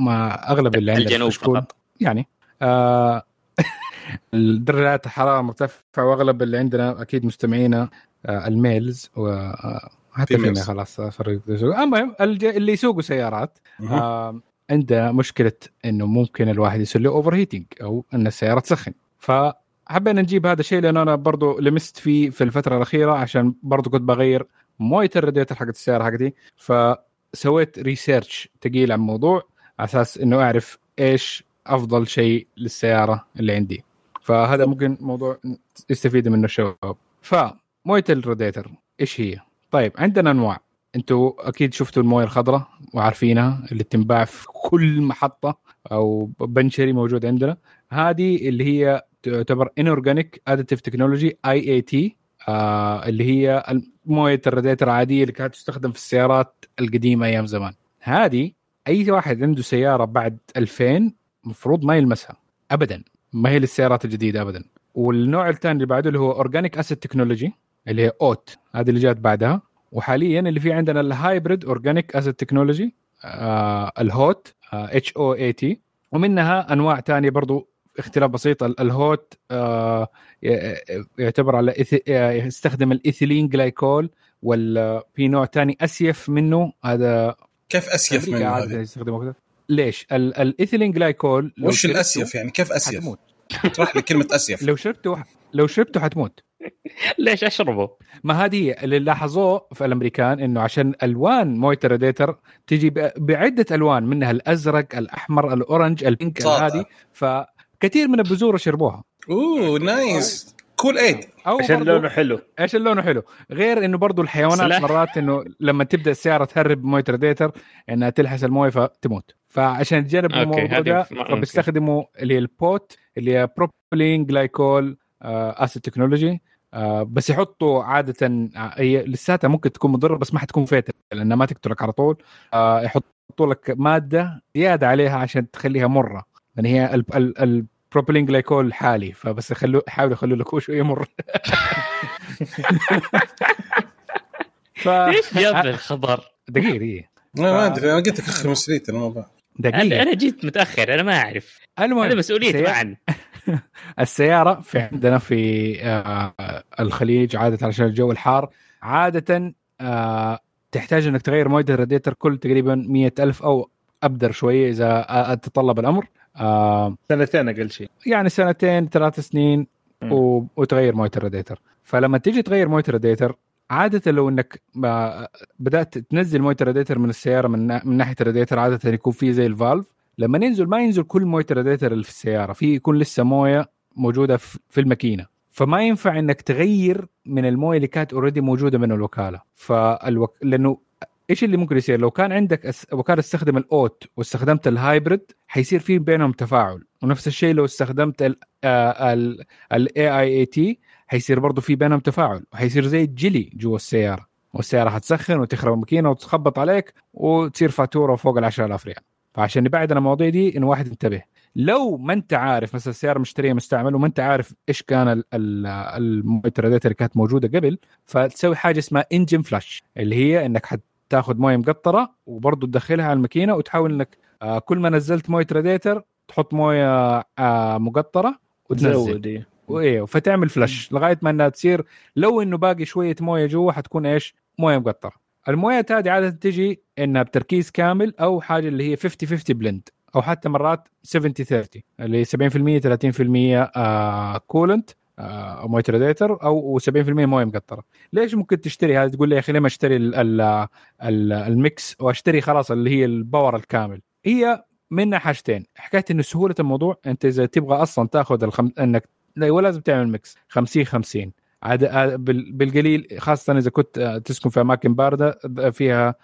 ما أغلب اللي عندنا فقط يعني الدرجات الحرارة مرتفعة وأغلب اللي عندنا أكيد مستمعينا الميلز وحتى فينا خلاص فرق. أما اللي يسوقوا سيارات عنده مشكلة إنه ممكن الواحد يصير له أوفر هيتينج أو أن السيارة تسخن. فحبينا نجيب هذا الشيء لأنه أنا برضو لمست فيه في الفترة الأخيرة عشان برضو كنت بغير موية الرادياتر حق السيارة حقتي. فسويت ريسيرش تقيل عن موضوع على أساس إنه أعرف إيش أفضل شيء للسيارة اللي عندي. فهذا ممكن موضوع يستفيد منه الشباب. فموية الراديتر إيش هي؟ طيب عندنا أنواع. أنتوا أكيد شفتوا الموية الخضراء وعارفينها اللي تنباع في كل محطة أو بنشري موجود عندنا. هذه اللي هي تعتبر Inorganic Additive Technology IAT اللي هي موية الراديتر عادية اللي كانت تستخدم في السيارات القديمة أيام زمان. هذه أي واحد عنده سيارة بعد 2000 مفروض ما يلمسها أبداً. ما هي للسيارات الجديدة أبداً. والنوع الثاني اللي بعده اللي هو Organic Acid Technology اللي هي OAT هذه اللي جات بعدها. وحالياً اللي في عندنا الهايبريد Organic Acid Technology الهوت HOAT. ومنها أنواع تانية برضو اختلاف بسيط. الهوت يعتبر على يستخدم الإيثيلين جلايكول وفي نوع تاني أسيف منه. هذا كيف أسيف منه يستخدمه كده؟ ليش الايثيلين جلايكول وش الاسيف يعني كيف اسيف؟ هتموت. اشرح لي كلمه اسيف. لو شربته حتموت. ليش اشربه؟ ما هذه اللي لاحظوه في الامريكان انه عشان الوان مويه الراديتر تجي بعده الوان منها الازرق الأحمر الأورنج البينك هذه فكثير من البذور شربوها. اوه نايس كول ايد عشان لونه حلو. ايش لونه حلو؟ غير انه برضو الحيوانات مرات انه لما تبدا السياره تهرب مويه ترديتر انها تلحس المويه فتموت، فعشان تجنبوا الموضوع ده فبيستخدموا اللي البوت اللي هي بروبلين جلايكول اسيد تكنولوجي، بس يحطوا عاده هي لساتها ممكن تكون مضره بس ما حتكون فاتله لانها ما تقتلك على طول، يحطوا لك ماده زياده عليها عشان تخليها مره، لان يعني هي البروبلين جلايكول حالي، فبس حاولوا يخلوا لك شويه مر. ايش جاب الخبر دقيقه؟ ما ادري، انا قلت لك اخر مسؤوليتي الموضوع. انا جيت متاخر، انا ما اعرف، انا مسؤوليتي معن. السياره في عندنا في الخليج عاده علشان الجو الحار عاده تحتاج انك تغير مويه الراديتر كل تقريبا 100,000 او ابدر شويه اذا تطلب الامر، سنتين اقل شيء، يعني 2-3 سنين وتغير مويه الراديتر. فلما تيجي تغير مويه الراديتر عاده لو انك بدات تنزل مويه الراديتر من السياره من ناحيه الراديتر، عاده يكون فيه زي الفالف لما ينزل ما ينزل كل مويه الراديتر اللي في السياره، في يكون لسه مويه موجوده في الماكينه، فما ينفع انك تغير من المويه اللي كانت اوريدي موجوده من الوكاله. لانه ايش اللي ممكن يصير لو كان عندك وكاله تستخدم الاوت واستخدمت الهايبريد، حيصير في بينهم تفاعل، ونفس الشيء لو استخدمت ال AIAT حيصير برضو في بينهم تفاعل، وحيصير زي الجلي جوا السياره، والسياره حتسخن وتخرب الماكينه وتخبط عليك وتصير فاتوره فوق 10,000 ريال. فعشان نبعد عن المواضيع دي ان واحد انتبه، لو ما انت عارف مثلا السياره مشتريه مستعمل وما انت عارف ايش كان المتردات اللي كانت موجوده قبل، فتسوي حاجه اسمها انجن فلاش، اللي هي انك تاخذ مويه مقطره وبرضه تدخلها على الماكينه، وتحاول انك كل ما نزلت مويه راديتر تحط مويه مقطره وتزودي وايه، فتعمل فلاش لغايه ما انها تصير لو انه باقي شويه مويه جوا حتكون ايش، مويه مقطره. المويه هذه عاده تجي انها بتركيز كامل او حاجه اللي هي 50-50 بلند، او حتى مرات 70-30 اللي 70% 30% كولنت او مويه راديتر، او 70% مويه مقطره. ليش ممكن تشتري هذا؟ تقول لي يا اخي لما اشتري الميكس واشتري خلاص اللي هي الباور الكامل، هي منها حاجتين، حكايه انه سهوله الموضوع، انت اذا تبغى اصلا تاخذ انك ولا لازم تعمل ميكس 50-50 بالقليل، خاصه اذا كنت تسكن في اماكن بارده فيها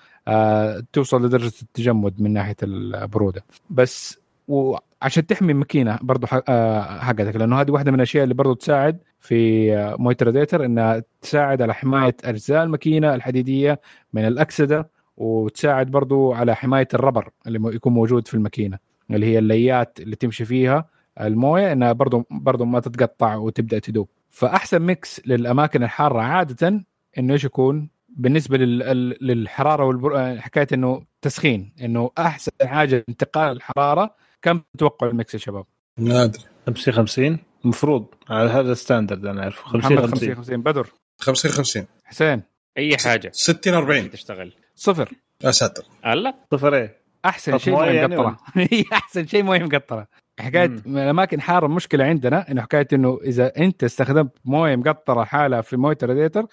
توصل لدرجه التجمد من ناحيه البروده، بس وعشان تحمي الماكينه برضو حقتك، لانه هذه واحده من الاشياء اللي برضو تساعد في مويه راديتر، انها تساعد على حمايه اجزاء الماكينه الحديديه من الاكسده، وتساعد برضو على حمايه الربر اللي يكون موجود في الماكينه اللي هي الليات اللي تمشي فيها المويه، انها برضو ما تتقطع وتبدا تدوب. فاحسن ميكس للاماكن الحاره عاده انه ايش يكون بالنسبه للحراره حكايه انه تسخين، انه احسن حاجه انتقال الحراره. كم تتوقع الميكس يا شباب؟ نادر 50-50 مفروض على هذا الستاندرد، انا عارف 50-50. بدر 50-50. حسين اي حاجه 60-40 تشتغل صفر يا ساتر. هلا صفر ايه؟ احسن شيء مويه مقطره. احسن شيء مويه مقطره. حكايه الاماكن حاره مشكله عندنا انه حكايه انه اذا انت استخدمت مويه مقطره حاله في مويه راديتر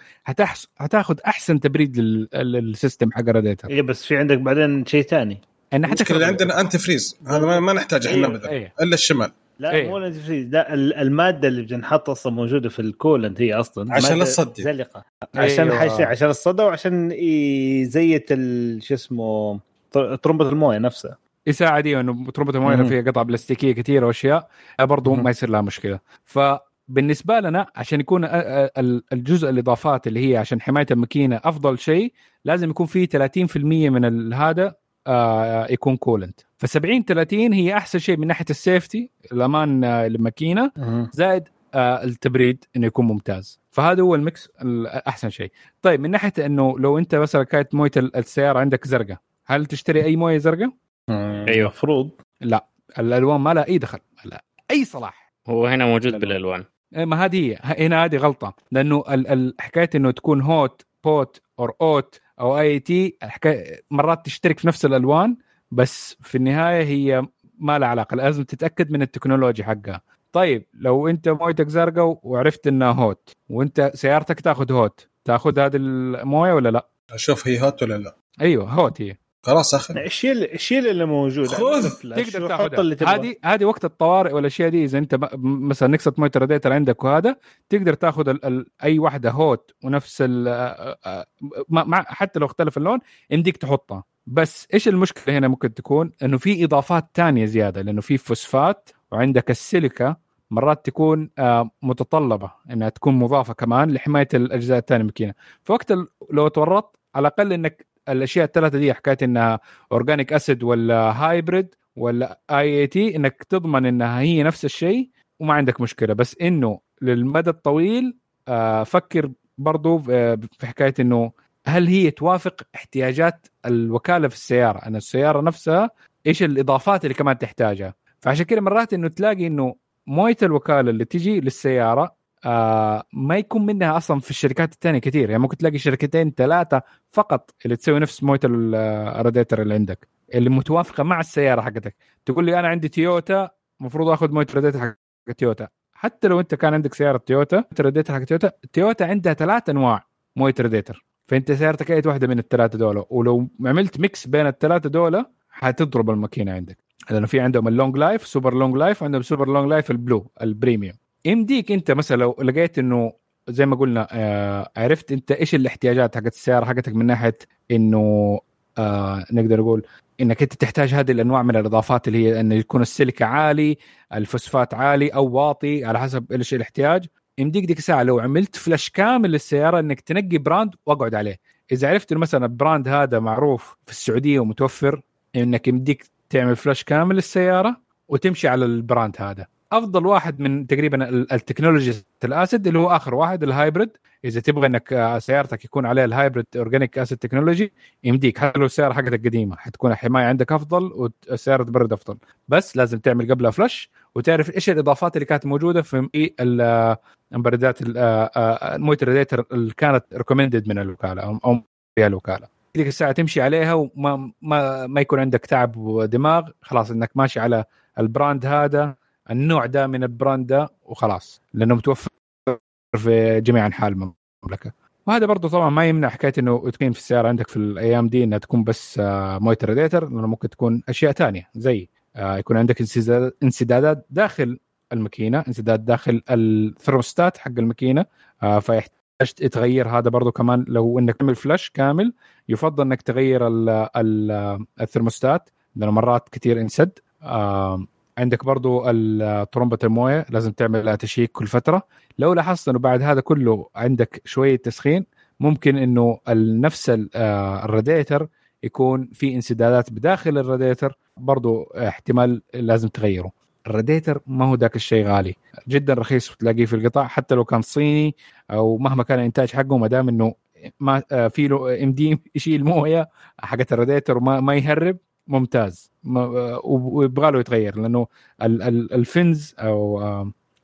هتاخذ احسن تبريد للسيستم حق الراديتر. اي بس في عندك بعدين شيء ثاني، انا حتى كان عندنا انتي فريز، هذا ما نحتاج احنا ابدا. أيه. الا الشمال لا أيه. مو انتي فريز، لا الماده اللي بنحطها اصلا موجوده في الكولنت، هي اصلا عشان الصدى زلقه. أيوة. عشان حاجه عشان الصدى، وعشان زيت شو اسمه ترمبه المويه نفسها يساعد، انه ترمبه المويه فيها قطع بلاستيكيه كثيره واشياء برضه ما يصير لها مشكله. فبالنسبه لنا عشان يكون الجزء الاضافات اللي هي عشان حمايه الماكينه افضل شيء، لازم يكون فيه 30% من هذا يكون كولنت، ف70-30 هي احسن شيء من ناحيه السيفتي الامان للماكينه، زائد التبريد انه يكون ممتاز. فهذا هو الميكس احسن شيء. طيب من ناحيه انه لو انت مثلا كانت مويه السياره عندك زرقاء، هل تشتري اي مويه زرقاء؟ ايوه مفروض. لا الالوان ما لها اي دخل، لا اي صلاح، هو هنا موجود بالالوان. ما هذه هنا هذه غلطه، لانه الحكايه انه تكون هوت بوت اور اوت او اي تي، مرات تشترك في نفس الالوان بس في النهايه هي ما لها علاقه، لازم تتاكد من التكنولوجيا حقها. طيب لو انت مويتك زرقاء وعرفت انها هوت وانت سيارتك تاخذ هوت، تاخذ هذه المويه ولا لا؟ اشوف هي هوت ولا لا. ايوه هوت هي. خلاص اخر شيل اللي موجود تقدر تاخذها. هذه وقت الطوارئ والاشياء دي، اذا انت مثلا نكسة ماي تراديتر عندك وهذا تقدر تاخذ اي واحده هوت ونفس مع حتى لو اختلف اللون يمديك تحطها. بس ايش المشكله هنا ممكن تكون انه في اضافات تانية زياده، لانه في فوسفات وعندك السيليكا مرات تكون متطلبه انها تكون مضافه كمان لحمايه الاجزاء الثانيه ممكنه. فوقت لو تورطت على الاقل انك الاشياء الثلاثه دي حكايه انها اورجانيك اسيد ولا هايبريد ولا اي اي تي، انك تضمن انها هي نفس الشيء وما عندك مشكله. بس انه للمدى الطويل فكر برضو في حكايه انه هل هي توافق احتياجات الوكاله في السياره، انا السياره نفسها ايش الاضافات اللي كمان تحتاجها. فعشان كده مرات انه تلاقي انه مويه الوكاله اللي تجي للسياره ما يكون منها أصلا في الشركات التانية كتير، يعني ممكن تلاقي شركتين ثلاثة فقط اللي تسوي نفس موية الراديتر اللي عندك اللي متوافقة مع السيارة حقتك. تقول لي أنا عندي تويوتا مفروض أخذ موية الراديتر حق تويوتا، حتى لو أنت كان عندك سيارة تويوتا الراديتر حق تويوتا، تويوتا عندها 3 أنواع موية الراديتر، فأنت سيارتك أي واحدة من الثلاثة دولة، ولو عملت ميكس بين الثلاثة دولة هتضرب الماكينة عندك، لأنه في عندهم اللونج لايف سوبر لونج لايف، عندهم سوبر لونج لايف البلو البريميوم. يمديك انت مثلا لو لقيت انه زي ما قلنا عرفت انت ايش الاحتياجات حقت السياره حقتك من ناحيه انه نقدر نقول انك انت تحتاج هذه الانواع من الاضافات اللي هي انه يكون السيليكا عالي الفوسفات عالي او واطي على حسب ايش الاحتياج. يمديك ديك ساعه لو عملت فلاش كامل للسياره انك تنقي براند واقعد عليه. اذا عرفت انه مثلا البراند هذا معروف في السعوديه ومتوفر، انك يمديك تعمل فلاش كامل للسياره وتمشي على البراند هذا. افضل واحد من تقريبا التكنولوجيا الاسيد اللي هو اخر واحد الهايبريد، اذا تبغى انك سيارتك يكون عليها الهايبريد اورجانيك اسيد تكنولوجي يمديك، حتى لو السياره حقتك قديمه حتكون الحمايه عندك افضل والسياره تبرد افضل، بس لازم تعمل قبلها فلش وتعرف ايش الاضافات اللي كانت موجوده في المبردات الموية الراديتر اللي كانت ريكومندد من الوكاله او في الوكاله. ديك الساعه تمشي عليها وما ما, ما يكون عندك تعب ودماغ، خلاص انك ماشي على البراند هذا النوع ده من البراند ده وخلاص، لأنه متوفر في جميع أنحاء المملكة. وهذا برضو طبعا ما يمنع حكاية أنه تكون في السيارة عندك في الأيام دي أنها تكون بس موية راديتر، لأنه ممكن تكون أشياء تانية زي يكون عندك انسدادات داخل الماكينة، انسداد داخل الثروستات حق الماكينة، فيحتاج تغير هذا برضو كمان. لو أنك تعمل فلاش كامل يفضل أنك تغير الثرموستات لأنه مرات كتير انسد. عندك برضو طرمبة الموية لازم تعمل لها تشيك كل فترة. لو لاحظت أنه بعد هذا كله عندك شوية تسخين، ممكن أنه نفس الراديتر يكون في انسدادات بداخل الراديتر، برضو احتمال لازم تغيره. الراديتر ما هو ذاك الشيء غالي جدا، رخيص تلاقيه في القطاع حتى لو كان صيني أو مهما كان الانتاج حقه، ما دام أنه ما في له MD يشيل موية حقت الراديتر وما يهرب ممتاز، ويبغى له يتغير، لانه الفنز او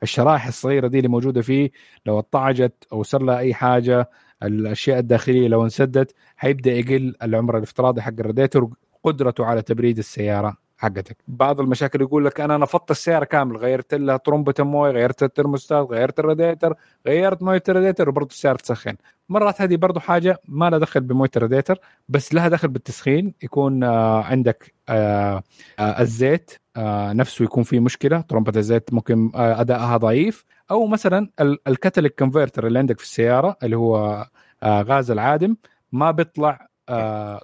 الشرائح الصغيره دي اللي موجوده فيه لو اتطعجت او صار لها اي حاجه، الاشياء الداخليه لو انسدت حيبدا يقل العمر الافتراضي حق الراديتر وقدرته على تبريد السياره حقتك. بعض المشاكل يقول لك انا نفضت السياره كامل، غيرت لها طرمبه المويه، غيرت الترموستات، غيرت الراديتر، غيرت مويه الراديتر وبرضه السياره تسخن. مرات هذه برضه حاجه ما لها دخل بمويه الراديتر بس لها دخل بالتسخين، يكون عندك الزيت نفسه يكون فيه مشكله، طرمبه الزيت ممكن ادائها ضعيف، او مثلا الكاتاليك كونفرتر اللي عندك في السياره اللي هو غاز العادم ما بيطلع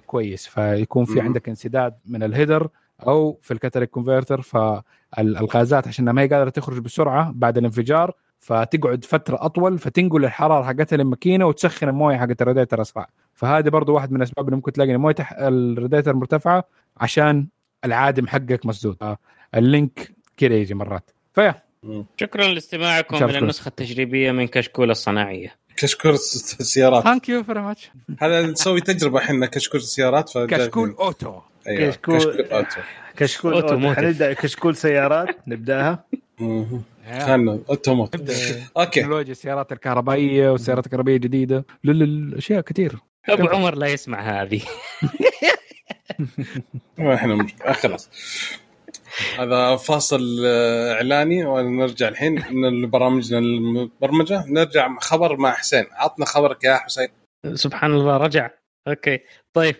كويس، فيكون في عندك انسداد من الهيدر او في الكاتاليك كونفرتر، فالغازات عشان ما هي قادره تخرج بسرعه بعد الانفجار فتقعد فتره اطول، فتنقل الحراره حقتها للماكينه وتسخن المويه حقت الراديتر اسرع. فهذا برضو واحد من الاسباب اللي ممكن تلاقي المويه الراديتر مرتفعه عشان العادم حقك مسدود. اللينك كده يجي مرات. فيا شكرا لاستماعكم من النسخه التجريبيه من كشكول الصناعيه، كشكول السيارات. ثانك يو فيري ماتش. هذا نسوي تجربه احنا كشكول السيارات، كشكول اوتو. أيوة. كشكول أوتو. كشكول سيارات نبدأها. خلنا أوتوموت. أوكي. تكنولوجيا السيارات الكهربائية والسيارات الكهربائية الجديدة للأشياء كتير. أبو عمر لا يسمع هذه. إحنا خلاص. هذا فاصل إعلاني ونرجع الحين من برامجنا البرمجة، نرجع خبر مع حسين. عطنا خبرك يا حسين. سبحان الله رجع. أوكي طيب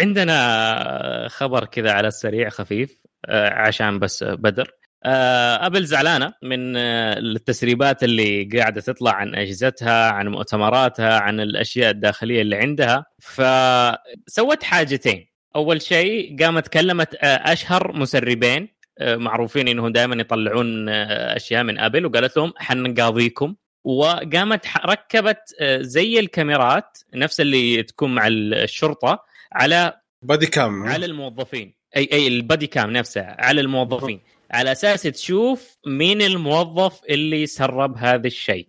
عندنا خبر كذا على السريع خفيف عشان بس بدر. أبل زعلانة من التسريبات اللي قاعدة تطلع عن أجهزتها عن مؤتمراتها عن الأشياء الداخلية اللي عندها، فسوت حاجتين. أول شيء قامت كلمت أشهر مسربين معروفين إنهم دائما يطلعون أشياء من أبل وقالت لهم حنقاضيكم، وقامت ركبت زي الكاميرات نفس اللي تكون مع الشرطة على بادي كام على الموظفين، أي البادي كام نفسها على الموظفين على أساس تشوف مين الموظف اللي سرب هذا الشيء.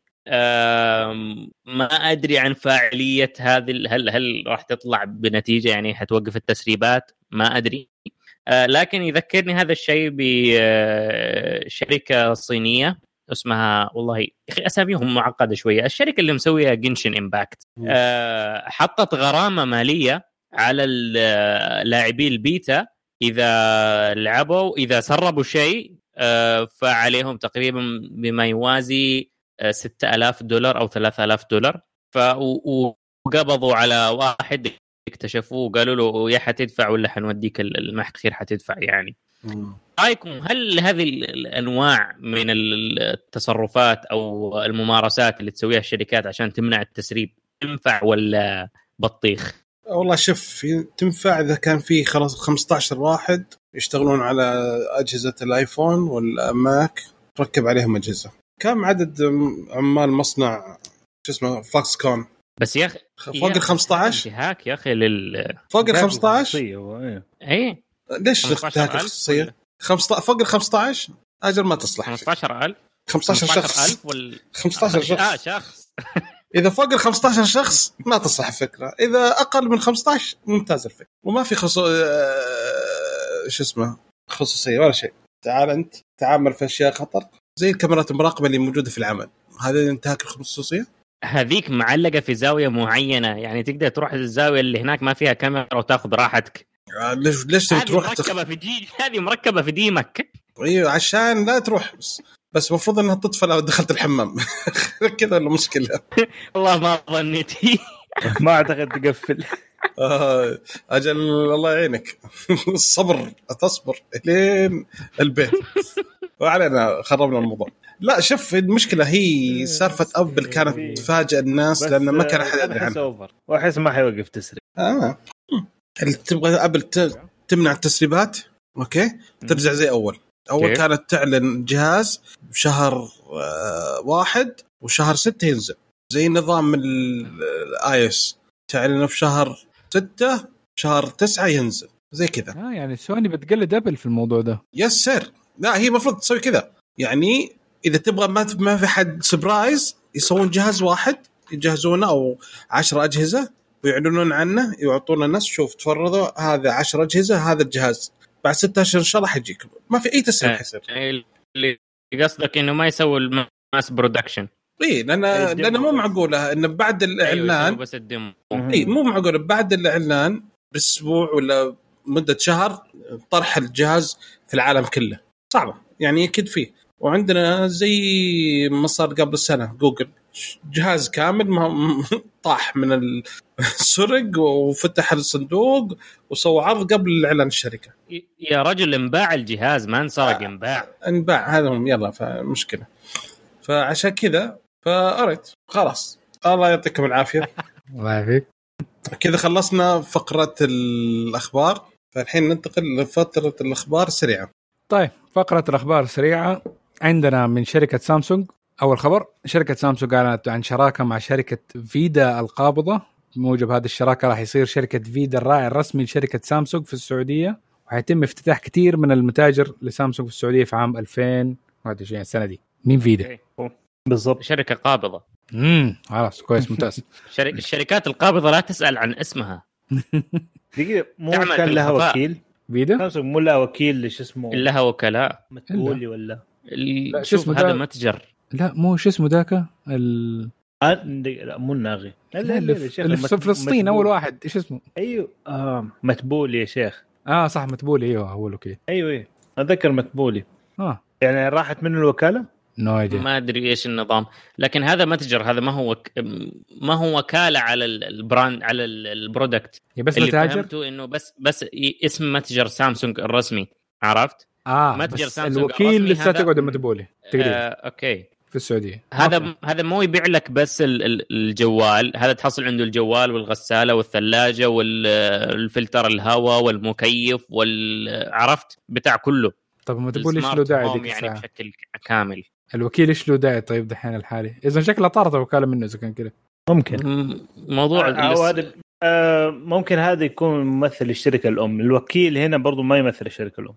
ما أدري عن فاعلية هذه، هل راح تطلع بنتيجة يعني حتوقف التسريبات؟ ما أدري، لكن يذكرني هذا الشيء بشركة صينية اسمها والله يا أخي أساميهم معقدة شوية، الشركة اللي مسويها جينشن إمباكت، حطت غرامة مالية على اللاعبين البيتا إذا لعبوا إذا سربوا شيء، فعليهم تقريبا بما يوازي $6,000 أو $3,000. وقبضوا على واحد اكتشفوه وقالوا له يا حتدفع ولا حنوديك المحكير، حتدفع يعني. رأيكم هل هذه الأنواع من التصرفات أو الممارسات اللي تسويها الشركات عشان تمنع التسريب تنفع ولا بطيخ؟ والله شوف، تنفع إذا كان في خلاص 15 واحد يشتغلون على أجهزة الآيفون والماك تركب عليهم أجهزة. كم عدد عمال مصنع شو اسمه فاكس كون؟ بس يا أخي فوق 15 انتهاك يا أخي فوق 15 أي ليش انتهاك الخصوصية؟ فوق 15 أجل ما تصلح 15,000 15 شخص وال 15 شخص إذا فوق ال 15 شخص ما تصح الفكرة، إذا أقل من 15 ممتاز الفكرة، وما في خصوصية ولا شيء. تعال أنت تعامل في أشياء خطر زي الكاميرات المراقبة اللي موجودة في العمل، هذا انتهاك الخصوصية. هذيك معلقة في زاوية معينة، يعني تقدر تروح للزاوية اللي هناك ما فيها كاميرا وتأخذ راحتك. ليش تروح هذه مركبة في ديمك؟ أيوة عشان لا تروح بس مفروض انها تطفى لو دخلت الحمام كذا ولا مشكله؟ والله ما ظنيتي ما اعتقد تقفل. اجل الله يعينك الصبر، اتصبر لين البيت. وعلينا خربنا الموضوع. لا شوف المشكله هي سالفه أبل كانت تفاجئ الناس لان ما كان احد يدري عنها، واحس ما حيوقف تسريب. تبغى أبل تمنع التسريبات اوكي ترجع زي اول كيف؟ كانت تعلن جهاز بشهر 1 وشهر 6 ينزل زي نظام الايس، تعلنه في شهر 6 شهر 9 ينزل زي كذا. يعني سوني بتقلد أبل في الموضوع ده. يس سير، لا هي المفروض تسوي كذا، يعني اذا تبغى ما في حد سبرايز يسوون جهاز واحد يجهزونه او 10 أجهزة ويعلنون عنه يعطونا الناس شوف تفرضوا هذا 10 أجهزة هذا الجهاز بعد 6 أشهر إن شاء الله حيجيك، ما في أي تسريب. حسب اللي قصدك إنه ما يسوي الماس برودكشن؟ إيه لأن مو معقولة إنه بعد الإعلان بس الدم. إيه مو معقولة بعد الإعلان بأسبوع ولا مدة شهر طرح الجهاز في العالم كله صعبة يعني يكيد فيه. وعندنا زي ما صار قبل سنة جوجل جهاز كامل ما طاح من السرق وفتح الصندوق وسوى عرض قبل إعلان الشركة. يا رجل انباع الجهاز ما انسرق، انباع هذا هم يلا فمشكلة. فعشان كذا فأريد خلاص الله يعطيكم العافية. كذا خلصنا فقرة الأخبار، فالحين ننتقل لفترة الأخبار السريعة. طيب فقرة الأخبار السريعة عندنا من شركة سامسونج. أول خبر، شركة سامسونج أعلنت عن شراكة مع شركة فيدا القابضة. بموجب هذه الشراكة راح يصير شركة فيدا الراعي الرسمي لشركة سامسونج في السعودية، وحيتم افتتاح كتير من المتاجر لسامسونج في السعودية في عام 2020 السنة دي. مين فيدا؟ بالضبط شركة قابضة. خلاص كويس ممتاز. الشركات القابضة لا تسأل عن اسمها. دقيقة مو كان لها وكيل فيدا؟ سامسونج مو لها وكيل شو اسمه؟ لها وكلاء متولي ولا شوف هذا متجر. لا مو شو اسمه ذاك لا مو الناغي اللي في فلسطين اول واحد ايش اسمه؟ ايوه متبولي يا شيخ. صح متبولي ايوه اول وكيل. ايوه اتذكر متبولي. يعني راحت منه الوكاله. ما أدري إيش النظام، لكن هذا متجر، هذا ما هو وكالة على البراند على البرودكت. بس اللي فهمته إنه بس اسم متجر سامسونج الرسمي، عرفت؟ متجر سامسونج الوكيل لسه تقعد متبولي تقريبا. أوكي. في السعودية هذا مو يبيع لك بس الجوال، هذا تحصل عنده الجوال والغسالة والثلاجة والفلتر الهواء والمكيف والعرفت بتاع كله. طب ما تقول ليش له داعي يعني بشكل كامل الوكيل ايش له داعي؟ طيب دحين الحالي اذا شكله طارته وكاله منه اذا كان كده ممكن موضوع ممكن هذا يكون ممثل الشركة الأم. الوكيل هنا برضو ما يمثل الشركة الأم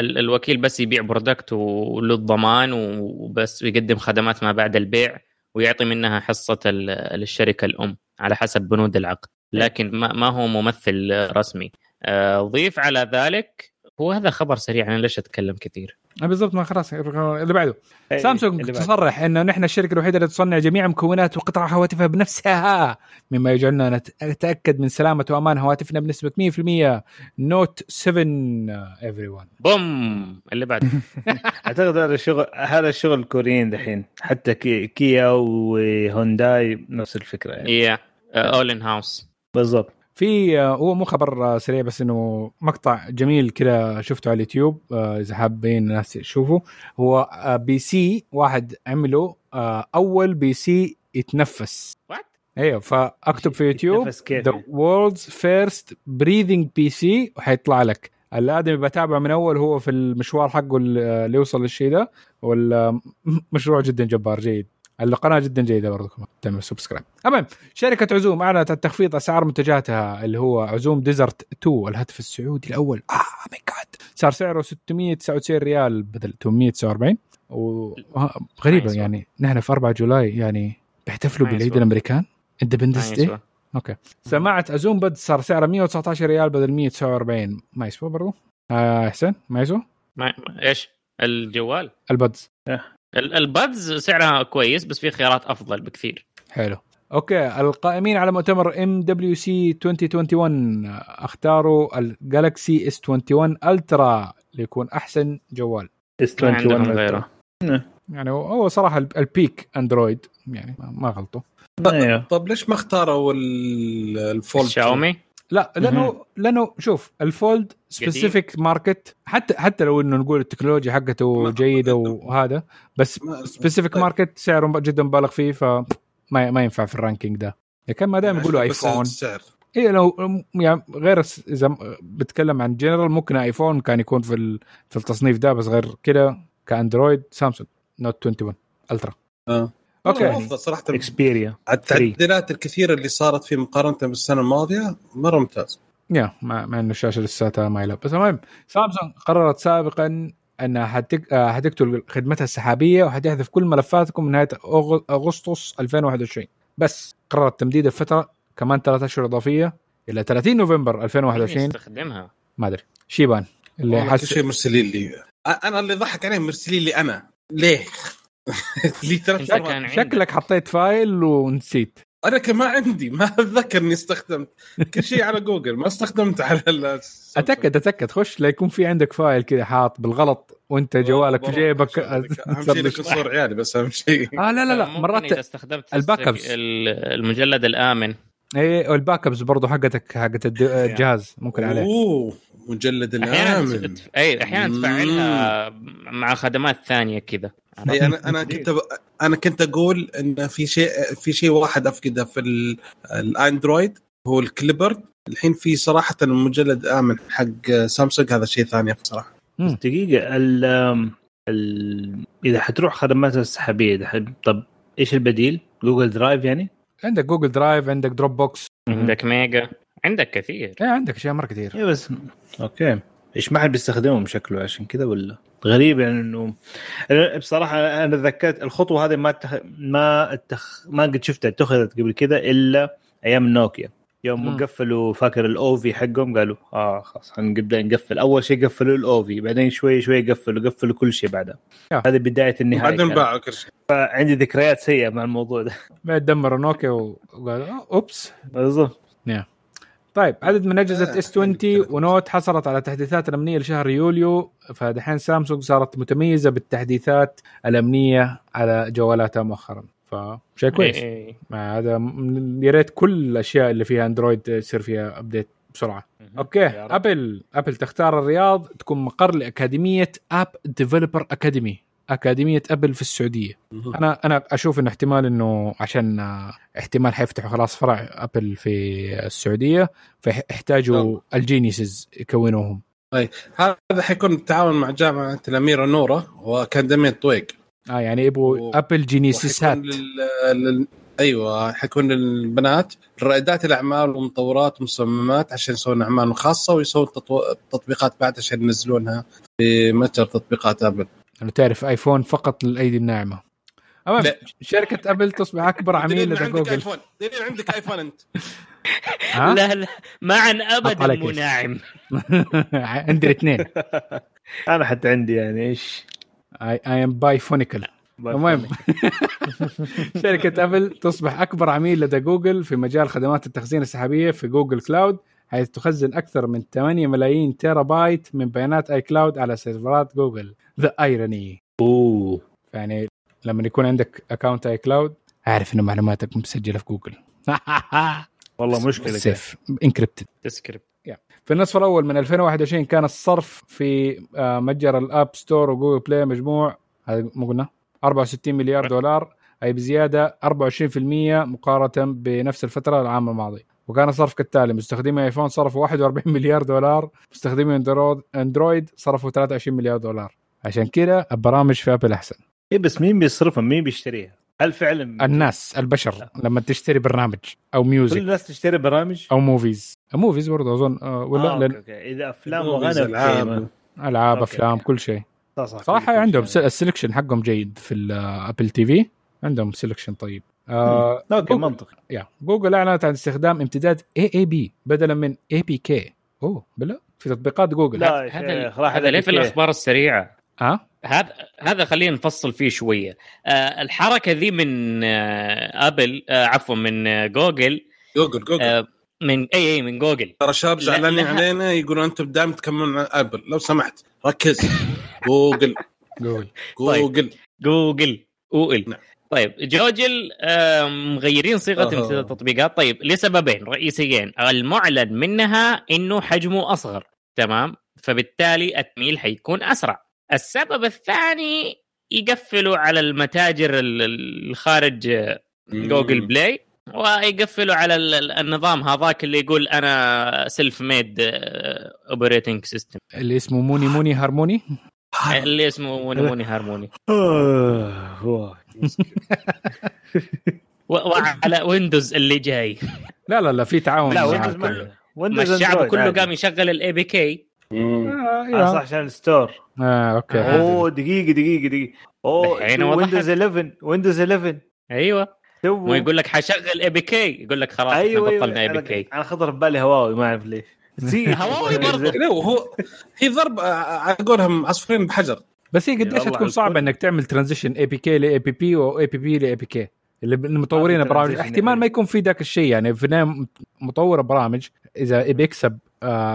الوكيل بس يبيع برودكت وللضمان وبس يقدم خدمات ما بعد البيع ويعطي منها حصة للشركة الأم على حسب بنود العقد، لكن ما هو ممثل رسمي. ضيف على ذلك هو هذا خبر سريع، أنا ليش أتكلم كثير بالضبط؟ ما خلاص اللي بعده. سامسونج تصرح أنه نحن الشركة الوحيدة اللي تصنع جميع مكونات وقطع هواتفها بنفسها، مما يجعلنا نتأكد من سلامة وأمان هواتفنا بنسبة 100%. نوت 7 everyone. بوم اللي بعده. أعتقد هذا الشغل الكوريين دحين، حتى كيا وهونداي نفس الفكرة يعني. all in house بالضبط. في هو مو خبر سريع بس انه مقطع جميل كده شفته على اليوتيوب، اذا حابين الناس يشوفوا. هو بي سي واحد عمله اول بي سي يتنفس. ايوه، فاكتب في يوتيوب The World's First Breathing PC وحيطلع لك الادمي بتابعه من اول هو في المشوار حقه اللي يوصل للشيء ده. والمشروع جدا جبار، جيد، القناة جدا جيدة برضو، كمان تعمل سبسكرايب. أمام شركة عزوم أعلنت عن تخفيض أسعار منتجاتها اللي هو عزوم ديزرت 2، الهاتف السعودي الأول. ماي جاد، صار سعره 699 ريال بدل 849. وغريبة يعني نحن في 4 جولاي يعني بيحتفلوا بالعيد الأمريكان اندبندنس داي. أوكي، سماعة عزوم بد صار سعره 119 ريال بدل 149. ما يسوى برضو أحسن. ما يسوى إيش الجوال البدز. البادز سعرها كويس بس في خيارات أفضل بكثير. حلو. أوكي، القائمين على مؤتمر MWC 2021 اختاروا الجالكسي S21 ألترا ليكون أحسن جوال. S21 غيره يعني هو صراحة البيك أندرويد يعني ما غلطوا. طب ليش ما اختاروا الفولد شاومي؟ لا، لأنه شوف الفولد سبيسيفيك ماركت، حتى لو إنه نقول التكنولوجيا حقته جيدة وهذا، بس سبيسيفيك ماركت سعره جدا مبالغ فيه، فما ينفع في الرانكينج ده. لكن ما دام يقولوا آيفون إيه لو يعني غير إذا بتكلم عن جنرال ممكن آيفون كان يكون في التصنيف ده، بس غير كده كأندرويد سامسونج نوت 21 ألترا. اوكي، صراحه اكسبيريا التعديلات الكثيره اللي صارت في مقارنه بالسنه الماضيه مره ممتاز. مع انه الشاشه لساتها ما يلعب، بس المهم سامسونج قررت سابقا انها حتقتل خدمتها السحابيه وحتحذف كل ملفاتكم من نهايه اغسطس 2021، بس قررت تمديد الفتره كمان 3 اشهر اضافيه الى 30 نوفمبر 2021. استخدمها ما ادري شيبان اللي حاسس مرسلين لي، انا اللي ضحك عليهم مرسلين لي انا ليه شكلك حطيت فايل ونسيت. أنا كمان عندي، ما أتذكر إني استخدمت كل شيء على جوجل، ما استخدمت على أتأكد خش لا يكون في عندك فايل كذا حاط بالغلط وأنت جوالك في جيبك. أهم شيء لك الصور عيالي بس، أهم شيء. لا مرات إذا استخدمت المجلد الآمن إيه، والباك أبز برضو حقت الجهاز ممكن عليه. مجلد الآمن أحيانا تفعلها مع خدمات ثانية كذا. أنا كنت أقول إن في شيء واحد أفقده في الأندرويد هو الكليبرد. الحين في صراحة المجلد آمن حق سامسونج، هذا شيء ثاني بصراحة. دقيقة، إذا حتروح خدمات السحابية طب إيش البديل؟ جوجل درايف يعني؟ عندك جوجل درايف، عندك دروب بوكس، عندك ميجا، عندك كثير. عندك أشياء مرة كثير. بس أوكي، إيش ما حد بيستخدمهم شكله عشان كذا ولا؟ غريب يعني إنه بصراحة أنا تذكرت الخطوة هذه ما قد شفتها اتخذت قبل كذا إلا أيام نوكيا، يوم قفلوا فاكر الأوفي حقهم، قالوا خلاص هنبدأ نقفل. أول شيء قفلوا الأوفي، بعدين شوي قفلوا كل شيء بعدها. هذه بداية النهاية، بعدين باعوا كل شيء. فعندي ذكريات سيئة مع الموضوع ده، بعد دمروا نوكيا وقالوا أوبس بالضبط. طيب عدد من أجهزة S20 ونوت حصلت على تحديثات أمنية لشهر يوليو، فدحين سامسونج صارت متميزة بالتحديثات الأمنية على جوالاتها مؤخرا، فشيء كويس. هذا يريد كل الأشياء اللي فيها أندرويد يصير فيها أبديت بسرعة. أوكي، أبل تختار الرياض تكون مقر لأكاديمية أب ديفلوبر أكاديمي، أكاديمية أبل في السعودية. أنا أشوف إنه احتمال إنه عشان احتمال حيفتحوا خلاص فرع أبل في السعودية، فيحتاجوا الجينيسز يكونوهم. أي هذا حيكون التعاون مع جامعة الأميرة نورة وأكاديمية طويق. يعني يبغوا أبل جينيسيسات. أيوة، حيكون للبنات رائدات الأعمال ومطورات ومصممات عشان يسوون أعمال خاصة ويسوون تطبيقات بعد عشان ينزلونها في متجر تطبيقات أبل. أنا تعرف آيفون فقط للأيدي الناعمة. أمام شركة أبل تصبح أكبر عميل لجوجل. دليل عندك آيفون أنت. لا لا، معا أبدا مو ناعم. عندي اثنين. أنا حتى عندي يعني إيش. I am biphonical. المهم شركة أبل تصبح أكبر عميل لدى جوجل في مجال خدمات التخزين السحابية في جوجل كلاود، حيث تخزن أكثر من 8 ملايين تيرابايت من بيانات آي كلاود على سيرفرات جوجل. The irony. يعني لما يكون عندك أكاونت آي كلاود أعرف إنه معلوماتك مسجلة في جوجل. والله مشكلة. سيف. إنكريبتد. تسكريبت. في النصف الأول من 2021 كان الصرف في متجر الأب ستور وجوجل بلاي مجموع هذا ما قلنا 64 مليار دولار، أي بزيادة 24% مقارنة بنفس الفترة العام الماضي. وكان صرف كالتالي: مستخدمي آيفون صرفوا 41 مليار دولار، مستخدمي أندرويد صرفوا 23 مليار دولار. عشان كده البرامج في أبل أحسن. إيه بس مين بيصرفها؟ مين بيشتريها؟ هل فعلا الناس البشر لما تشتري برنامج أو ميوزك؟ كل الناس تشتري برامج أو موفيز برضه أظن. ولا إذا أفلام وغنى ألعاب أفلام كل شيء صراحة عندهم السلكشن حقهم جيد في الأبل تي في، عندهم سلكشن طيب. منطقي. جوجل أعلنت عن استخدام امتداد AAB بدلا من APK. بلا في تطبيقات جوجل. هذا ليه في الأخبار السريعة؟ هذا خلينا نفصل فيه شوية. الحركة ذي من أبل، عفوا من جوجل. من أي من جوجل. ترى شاب زعلانين علينا يقولون أنتم دائما تكملون على أبل، لو سمحت ركز. جوجل. نعم. طيب جوجل مغيرين صيغة امتداد تطبيقات طيب لسببين رئيسيين. المعلن منها إنه حجمه أصغر، تمام، فبالتالي التميل حيكون أسرع. السبب الثاني يقفلوا على المتاجر الخارج جوجل بلاي، ويقفلوا على النظام هذاك اللي يقول أنا سيلف ميد أوبريتنج سيستم اللي اسمه موني هارموني. اللي اسمه موني هارموني وعلى ويندوز اللي جاي. لا في تعاون. ويندوز الشعب كله قام يشغل الاي بي كي. صح، عشان الستور. اوكي. دقيقة ويندوز 11. ايوه، ويقول لك حشغل اي بي كي، يقول لك خلاص بطلنا اي بي كي. انا خطر ببالي هواوي، ما اعرف ليه. هواوي برضه. لا هي ضرب عقولهم عصفورين بحجر. بس هي قديش تكون صعبه انك تعمل ترانزيشن اي بي كي لاي بي بي او اي بي بي لاي بي كي. اللي مطورين البرامج احتمال ما يكون في ذاك الشيء، يعني في مطور برامج اذا بيكسب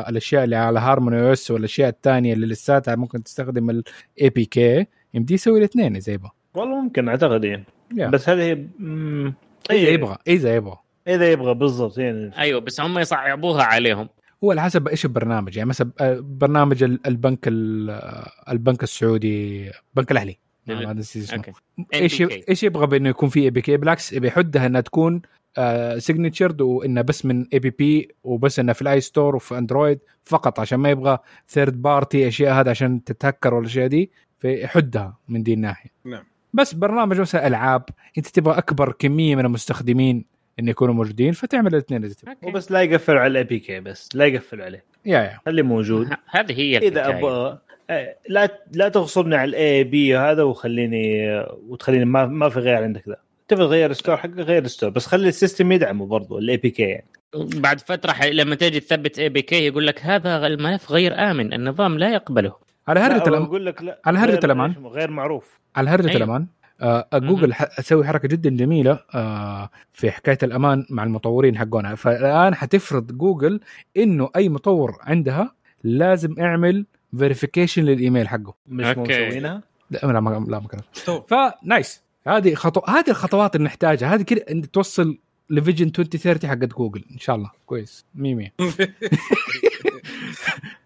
الاشياء اللي على هارموني او اس والاشياء الثانيه اللي لساتها ممكن تستخدم الاي بي كي، يمدي يسوي الاثنين زي ما والله ممكن اعتقد. بس هذه إذا يبغى بالضبط يعني. أيوة، بس هم يصعبوها عليهم. هو على حسب إيش البرنامج، يعني مثلا برنامج البنك السعودي، بنك الأهلي، هذا اسمه إيش يبغى بأنه يكون فيه APK؟ بالعكس بيحدها أنها تكون سيجنتشرد، وإنه بس من APP وبس، إنه في الآي ستور وفي أندرويد فقط، عشان ما يبغى ثيرد بارتي أشياء هذا عشان تتهكر ولا أشياء دي، فيحدها من دي الناحية. نعم. بس برنامج مثلا ألعاب أنت تبغى أكبر كمية من المستخدمين إن يكونوا موجودين، فتعمل الاثنين. وبس لا يقفل على الأبي كي، بس لا يقفل عليه. اللي موجود. هذه هي. إذا أبغى لا تغصبني على الأي بي هذا، وتخليني ما في غير عندك ذا. تبغى غير ستور حقه غير ستور، بس خلي السيستم يدعمه برضو الأي بي كي. يعني بعد فترة لما تجي تثبت أي بي كي يقول لك هذا الملف غير آمن، النظام لا يقبله. على هرجة الأمان. غير معروف. على هرجة الأمان جوجل اسوي حركه جدا جميله في حكايه الامان مع المطورين حقونها. فالان حتفرض جوجل انه اي مطور عندها لازم اعمل فيريفيكيشن للايميل حقه. مش مسوينها؟ لا ما كانوا. فنايس، هذه هذه الخطوات اللي نحتاجها، هذه كده انك توصل لفيجن 2030 حقت جوجل ان شاء الله. كويس ميمي.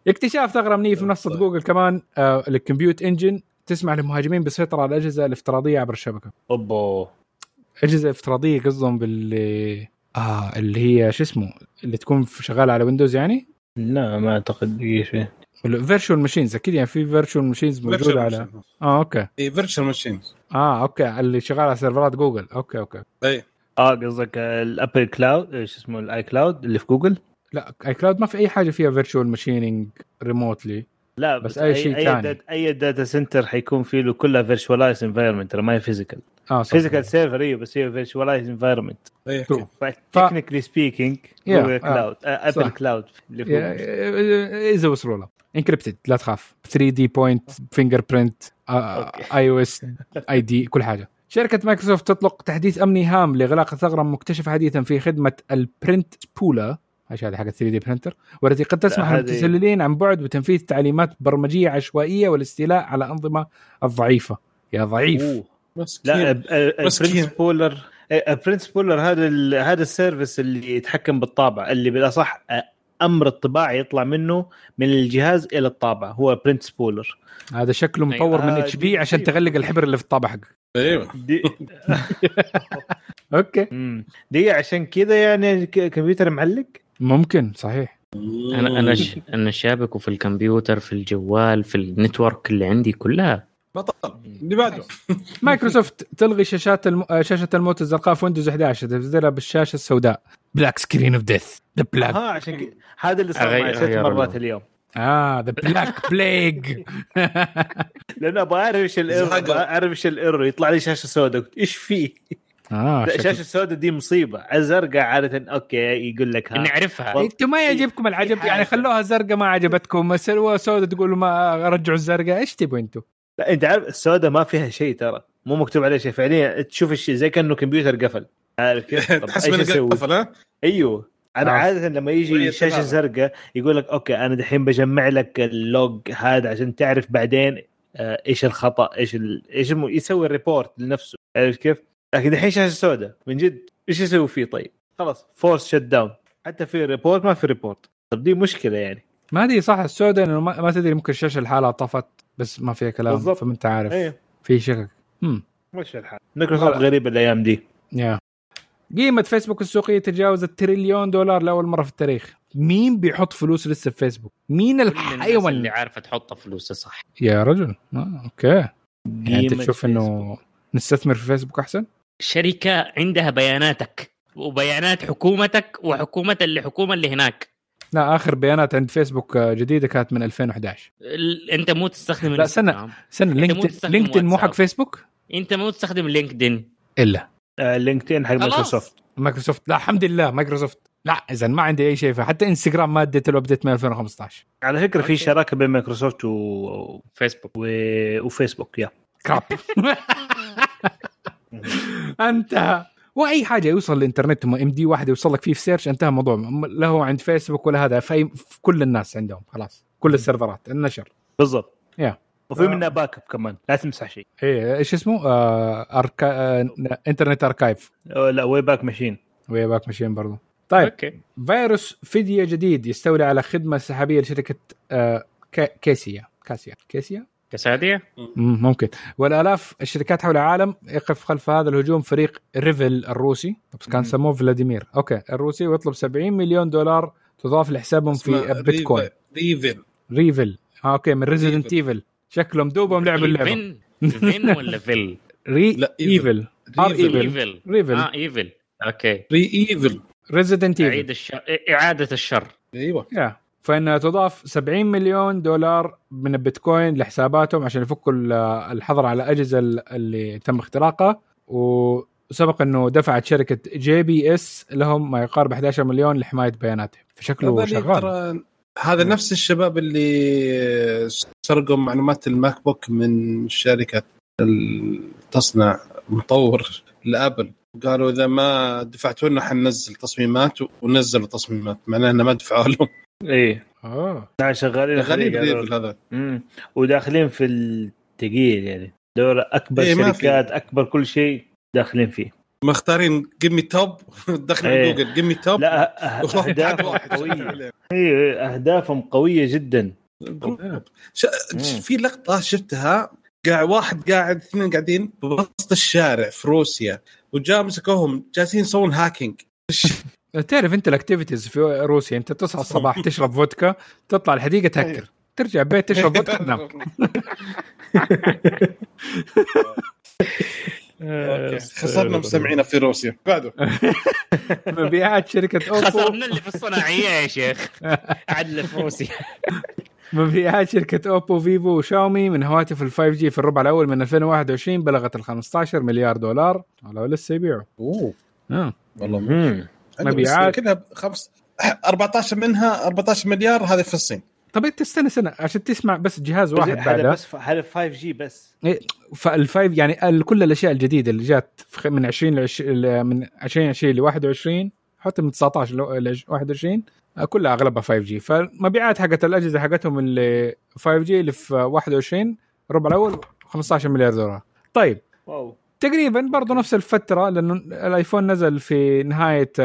اكتشاف ثغره امنيه في منصه جوجل كمان للكمبيوت انجن تسمع للمهاجمين بالسيطره على الاجهزه الافتراضيه عبر الشبكه. اوبو اجهزه افتراضيه قصدهم باللي اللي هي شو اسمه اللي تكون شغاله على ويندوز يعني. لا ما اعتقد شيء الفيرتشوال ماشينز اكيد يعني في فيرتشوال ماشينز موجوده على machines. اوكي اي فيرتشوال ماشينز اوكي اللي شغاله على سيرفرات جوجل. اوكي اي قصدك الابل كلاود ايش اسمه الاي كلاود اللي في جوجل؟ لا اي كلاود ما في اي حاجه فيها فيرتشوال ماشينينج ريموتلي. لا بس اي شيء ثاني اي داتا سنتر حيكون فيه له كلها فيرتشوالايز انفايرمنت، ما هي فيزيكال. فيزيكال سيرفر ايوه بس هي فيرتشوالايز انفايرمنت. تكنيكلي سبيكينج جوجل كلاود ابل كلاود اذا وصلوا له انكريبتد لا تخاف 3 دي بوينت فينجر برينت اي او اس اي دي كل حاجه. شركة مايكروسوفت تطلق تحديث أمني هام لإغلاق ثغرة مكتشفة حديثا في خدمة البرنت بولا، عشان هذه حاجة 3D برينتر، والتي قد تسمح للمتسللين عن بعد وتنفيذ تعليمات برمجية عشوائية والاستيلاء على الأنظمة الضعيفة. يا ضعيف. لا البرنت بولر هذا السيرفيس اللي يتحكم بالطابعة، اللي بالأصح امر الطباعه يطلع منه من الجهاز الى الطابعه، هو برنت سبولر. هذا شكله مطور من اتش بي عشان تغلق الحبر اللي في الطابعه حقك. ايوه اوكي دي عشان كذا يعني الكمبيوتر معلق. ممكن صحيح. انا شابك في الكمبيوتر في الجوال في النتورك اللي عندي كلها بطل. اللي بعده مايكروسوفت تلغي شاشة الموت الزرقاء في ويندوز 11 تبدلها بالشاشة السوداء بلاك سكرين اوف ديث ذا بلاك. عشان هذا اللي صار معي 6 مرات اليوم. ذا بلاك بلايغ. لانه بعرفش الايرور يطلع لي شاشة سوداء ايش فيه. الشاشة السوداء دي مصيبة. الزرقاء عادة اوكي يقول لك ها نعرفها انتوا ما يعجبكم العجب يعني خلوها زرقاء ما عجبتكم سووا سوداء تقولوا ما رجعوا الزرقاء ايش تبوا انتوا. لا انت عارف السوداء ما فيها شيء ترى مو مكتوب عليه شيء فعليا تشوف الشيء زي كأنه كمبيوتر قفل. تحس انه قفل. ايوه انا عاده لما يجي شاشه زرقاء يقول لك اوكي انا دحين بجمع لك اللوج هذا عشان تعرف بعدين ايش الخطا ايش يسوي الريبورت لنفسه عارف كيف. لكن دحين شاشه سوداء من جد ايش يسوي فيه؟ طيب خلاص فورس شت داون حتى في ريبورت ما في ريبورت. طب دي مشكله يعني ما دي صح. السوداء انه ما تدري ممكن الشاشه الحالة طفت بس ما فيها كلام بالضبط. فما انت عارف أيه. في شك مش الحال. مايكروسوفت غريبه الايام دي. قيمه فيسبوك السوقيه تجاوزت $1 تريليون لاول مره في التاريخ. مين بيحط فلوس لسه في فيسبوك؟ مين الحيوان اللي عارفه تحط فلوسه صح يا رجل؟ اوكي يعني انت تشوف انه نستثمر في فيسبوك احسن. شركه عندها بياناتك وبيانات حكومتك وحكومه الحكومه اللي هناك. لا آخر بيانات عند فيسبوك جديدة كانت من 2011. أنت مو تستخدم لا سنة لينكدين مو حق فيسبوك. أنت مو تستخدم لينكدين إلا لينكدين حق مايكروسوفت. لا الحمد لله مايكروسوفت. لا إذا ما عندي أي شيء. حتى إنستغرام ما أديت له أبديت من 2015 على فكرة. في شراكة بين مايكروسوفت وفيسبوك وفيسبوك يا كراب. أنت واي حاجه يوصل الانترنت ام دي واحد يوصل لك فيه في سيرش انتهى الموضوع. لا هو عند فيسبوك ولا هذا في كل الناس عندهم خلاص كل السيرفرات النشر بالضبط. وفي منها باك اب كمان لا تمسح شيء. ايش اسمه انترنت اركايف. لا ويباك ماشين برضو. طيب أوكي. فيروس فدية جديد يستولي على خدمه سحابيه لشركه كاسيا كسادية ممكن. والآلاف الشركات حول العالم يقف خلف هذا الهجوم فريق ريفل الروسي بس كان سموه فلاديمير اوكي الروسي ويطلب $70 مليون تضاف لحسابهم في البيتكوين. ريفل اوكي من ريزيدنت ايفل. شكلهم دوبهم لعبوا اللعبة. فين ولا فيل لا ايفل ايفل اوكي ايفل ريزيدنت ايفل اعادة الشر. ايوه فإن تضاف $70 مليون من البيتكوين لحساباتهم عشان يفكوا الحظر على الأجهزة اللي تم اختراقها. وسبق أنه دفعت شركة جي بي اس لهم ما يقارب $11 مليون لحماية بياناتهم. فشكله شغال. هذا نفس الشباب اللي سرقوا معلومات الماك بوك من شركة تصنع مطور لأبل، قالوا إذا ما دفعتوا لنا حننزل تصميمات، ونزلوا تصميمات، معناه إنه ما دفعوا لهم. إيه. نعم شغالين غريب هذا. وداخلين في التقيل يعني دور أكبر إيه شركات أكبر كل شيء داخلين فيه. مختارين جيمي توب داخلين إيه. جوجل جيمي توب. لا أهدافهم قوية. إيه أهدافهم قوية جدا. في لقطة شفتها واحد قاعد اثنين قاعدين بوسط الشارع في روسيا وجاء مسكوهم جالسين يسوون هاكينج. تعرف انت الاكتيفيتيز في روسيا، انت تصحى الصباح تشرب فودكا تطلع الحديقة تهكر، ترجع البيت تشرب فودكا تنام. خسرنا مسمعينا في روسيا بعده. مبيعات شركة اوبو، خسرنا اللي في الصناعية يا شيخ عدل في روسيا. مبيعات شركة أوبو فيفو وشاومي من هواتف ال 5G في الربع الأول من 2021 بلغت ال $15 مليار. والله لسه يبيعوا. أوه. والله. مبيعات كذا 14 منها 14 مليار هذه في الصين. طب أنت استنى سنة عشان تسمع بس جهاز واحد بعده. بس هذا 5G بس. إيه فالفايف يعني كل الأشياء الجديدة اللي جات من 20 ل21 حتى من 19 ل21 كلها أغلبها 5G. فمبيعات حقت الأجهزة حقتهم اللي 5G اللي في 21 ربع الأول $15 مليار. طيب واو. تقريبا برضو نفس الفترة، لأن الآيفون نزل في نهاية 2020،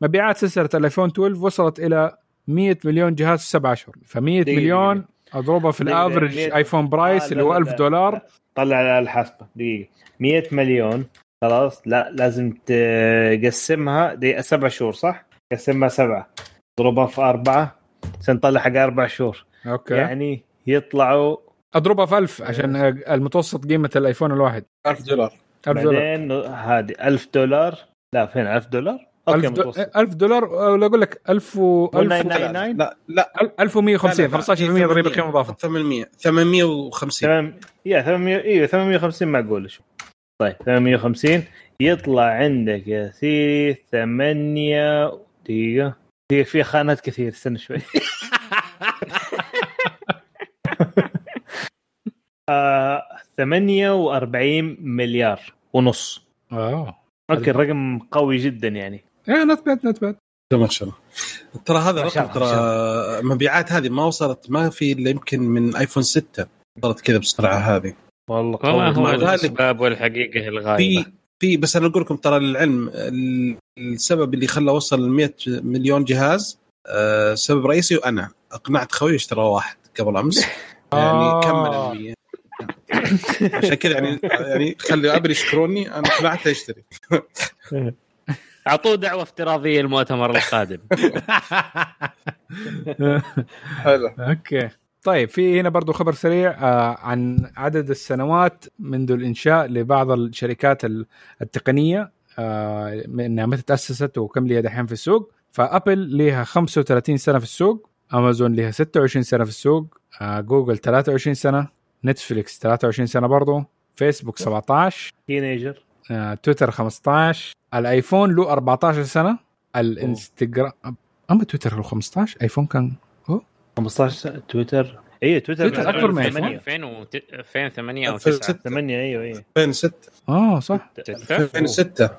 مبيعات سلسلة الآيفون 12 وصلت إلى 100 مليون جهاز في 7 أشهر. ف100 مليون أضربها في الأفرج آيفون برايس اللي هو $1000. طلع على الحاسبة دقيقة 100 مليون خلاص، لا لازم تقسمها دي 7 شهور صح؟ قسمها 7 ضربها في 4 سنطلع حق 4 شهور. أوكي. يعني يطلعوا اضربها في 1000 عشان المتوسط قيمة الايفون الواحد $1000. بعدين هذه $1000. لا فين $1000؟ اوكي متوسط $1000 ولا اقول لك 1000 و 1099. لا 1150 15% ضريبة قيمة مضافة 850. يا 800 ايوه 850 معقول. شو طيب 850 يطلع عندك يا سيدي 8 دقيقة في خانات كثير استنى شوي. $48.5 مليار. اوكي الرقم قوي جدا يعني. نتبات ما شاء الله. ترى هذا رقم، ترى مبيعات هذه ما وصلت، ما في اللي يمكن من ايفون 6 وصلت كذا بسرعة هذه. والله هو الأسباب والحقيقة الغايبة في بس أنا أقول لكم ترى للعلم السبب اللي خلى وصل 100 مليون جهاز سبب رئيسي، وأنا أقنعت خوي يشترى واحد قبل أمس يعني كمل 100 عشان كذا يعني خلي أبل يشكروني أنا أقنعته يشتري. أعطوه دعوة افتراضية المؤتمر القادم. حلو أوكي. طيب في هنا برضو خبر سريع عن عدد السنوات منذ الإنشاء لبعض الشركات التقنية إنها متى تأسست وكم ليها دحين في السوق. فأبل لها 35 سنة في السوق، أمازون لها 26 سنة في السوق، جوجل 23 سنة، نتفليكس 23 سنة برضو، فيسبوك 17، تينيجر، تويتر 15، الآيفون له 14 سنة، الإنستغرام أما تويتر له 15، آيفون كان 15 تويتر. ايه تويتر اكثر من 2008 او 2008 ايوه 2006 صح 2006.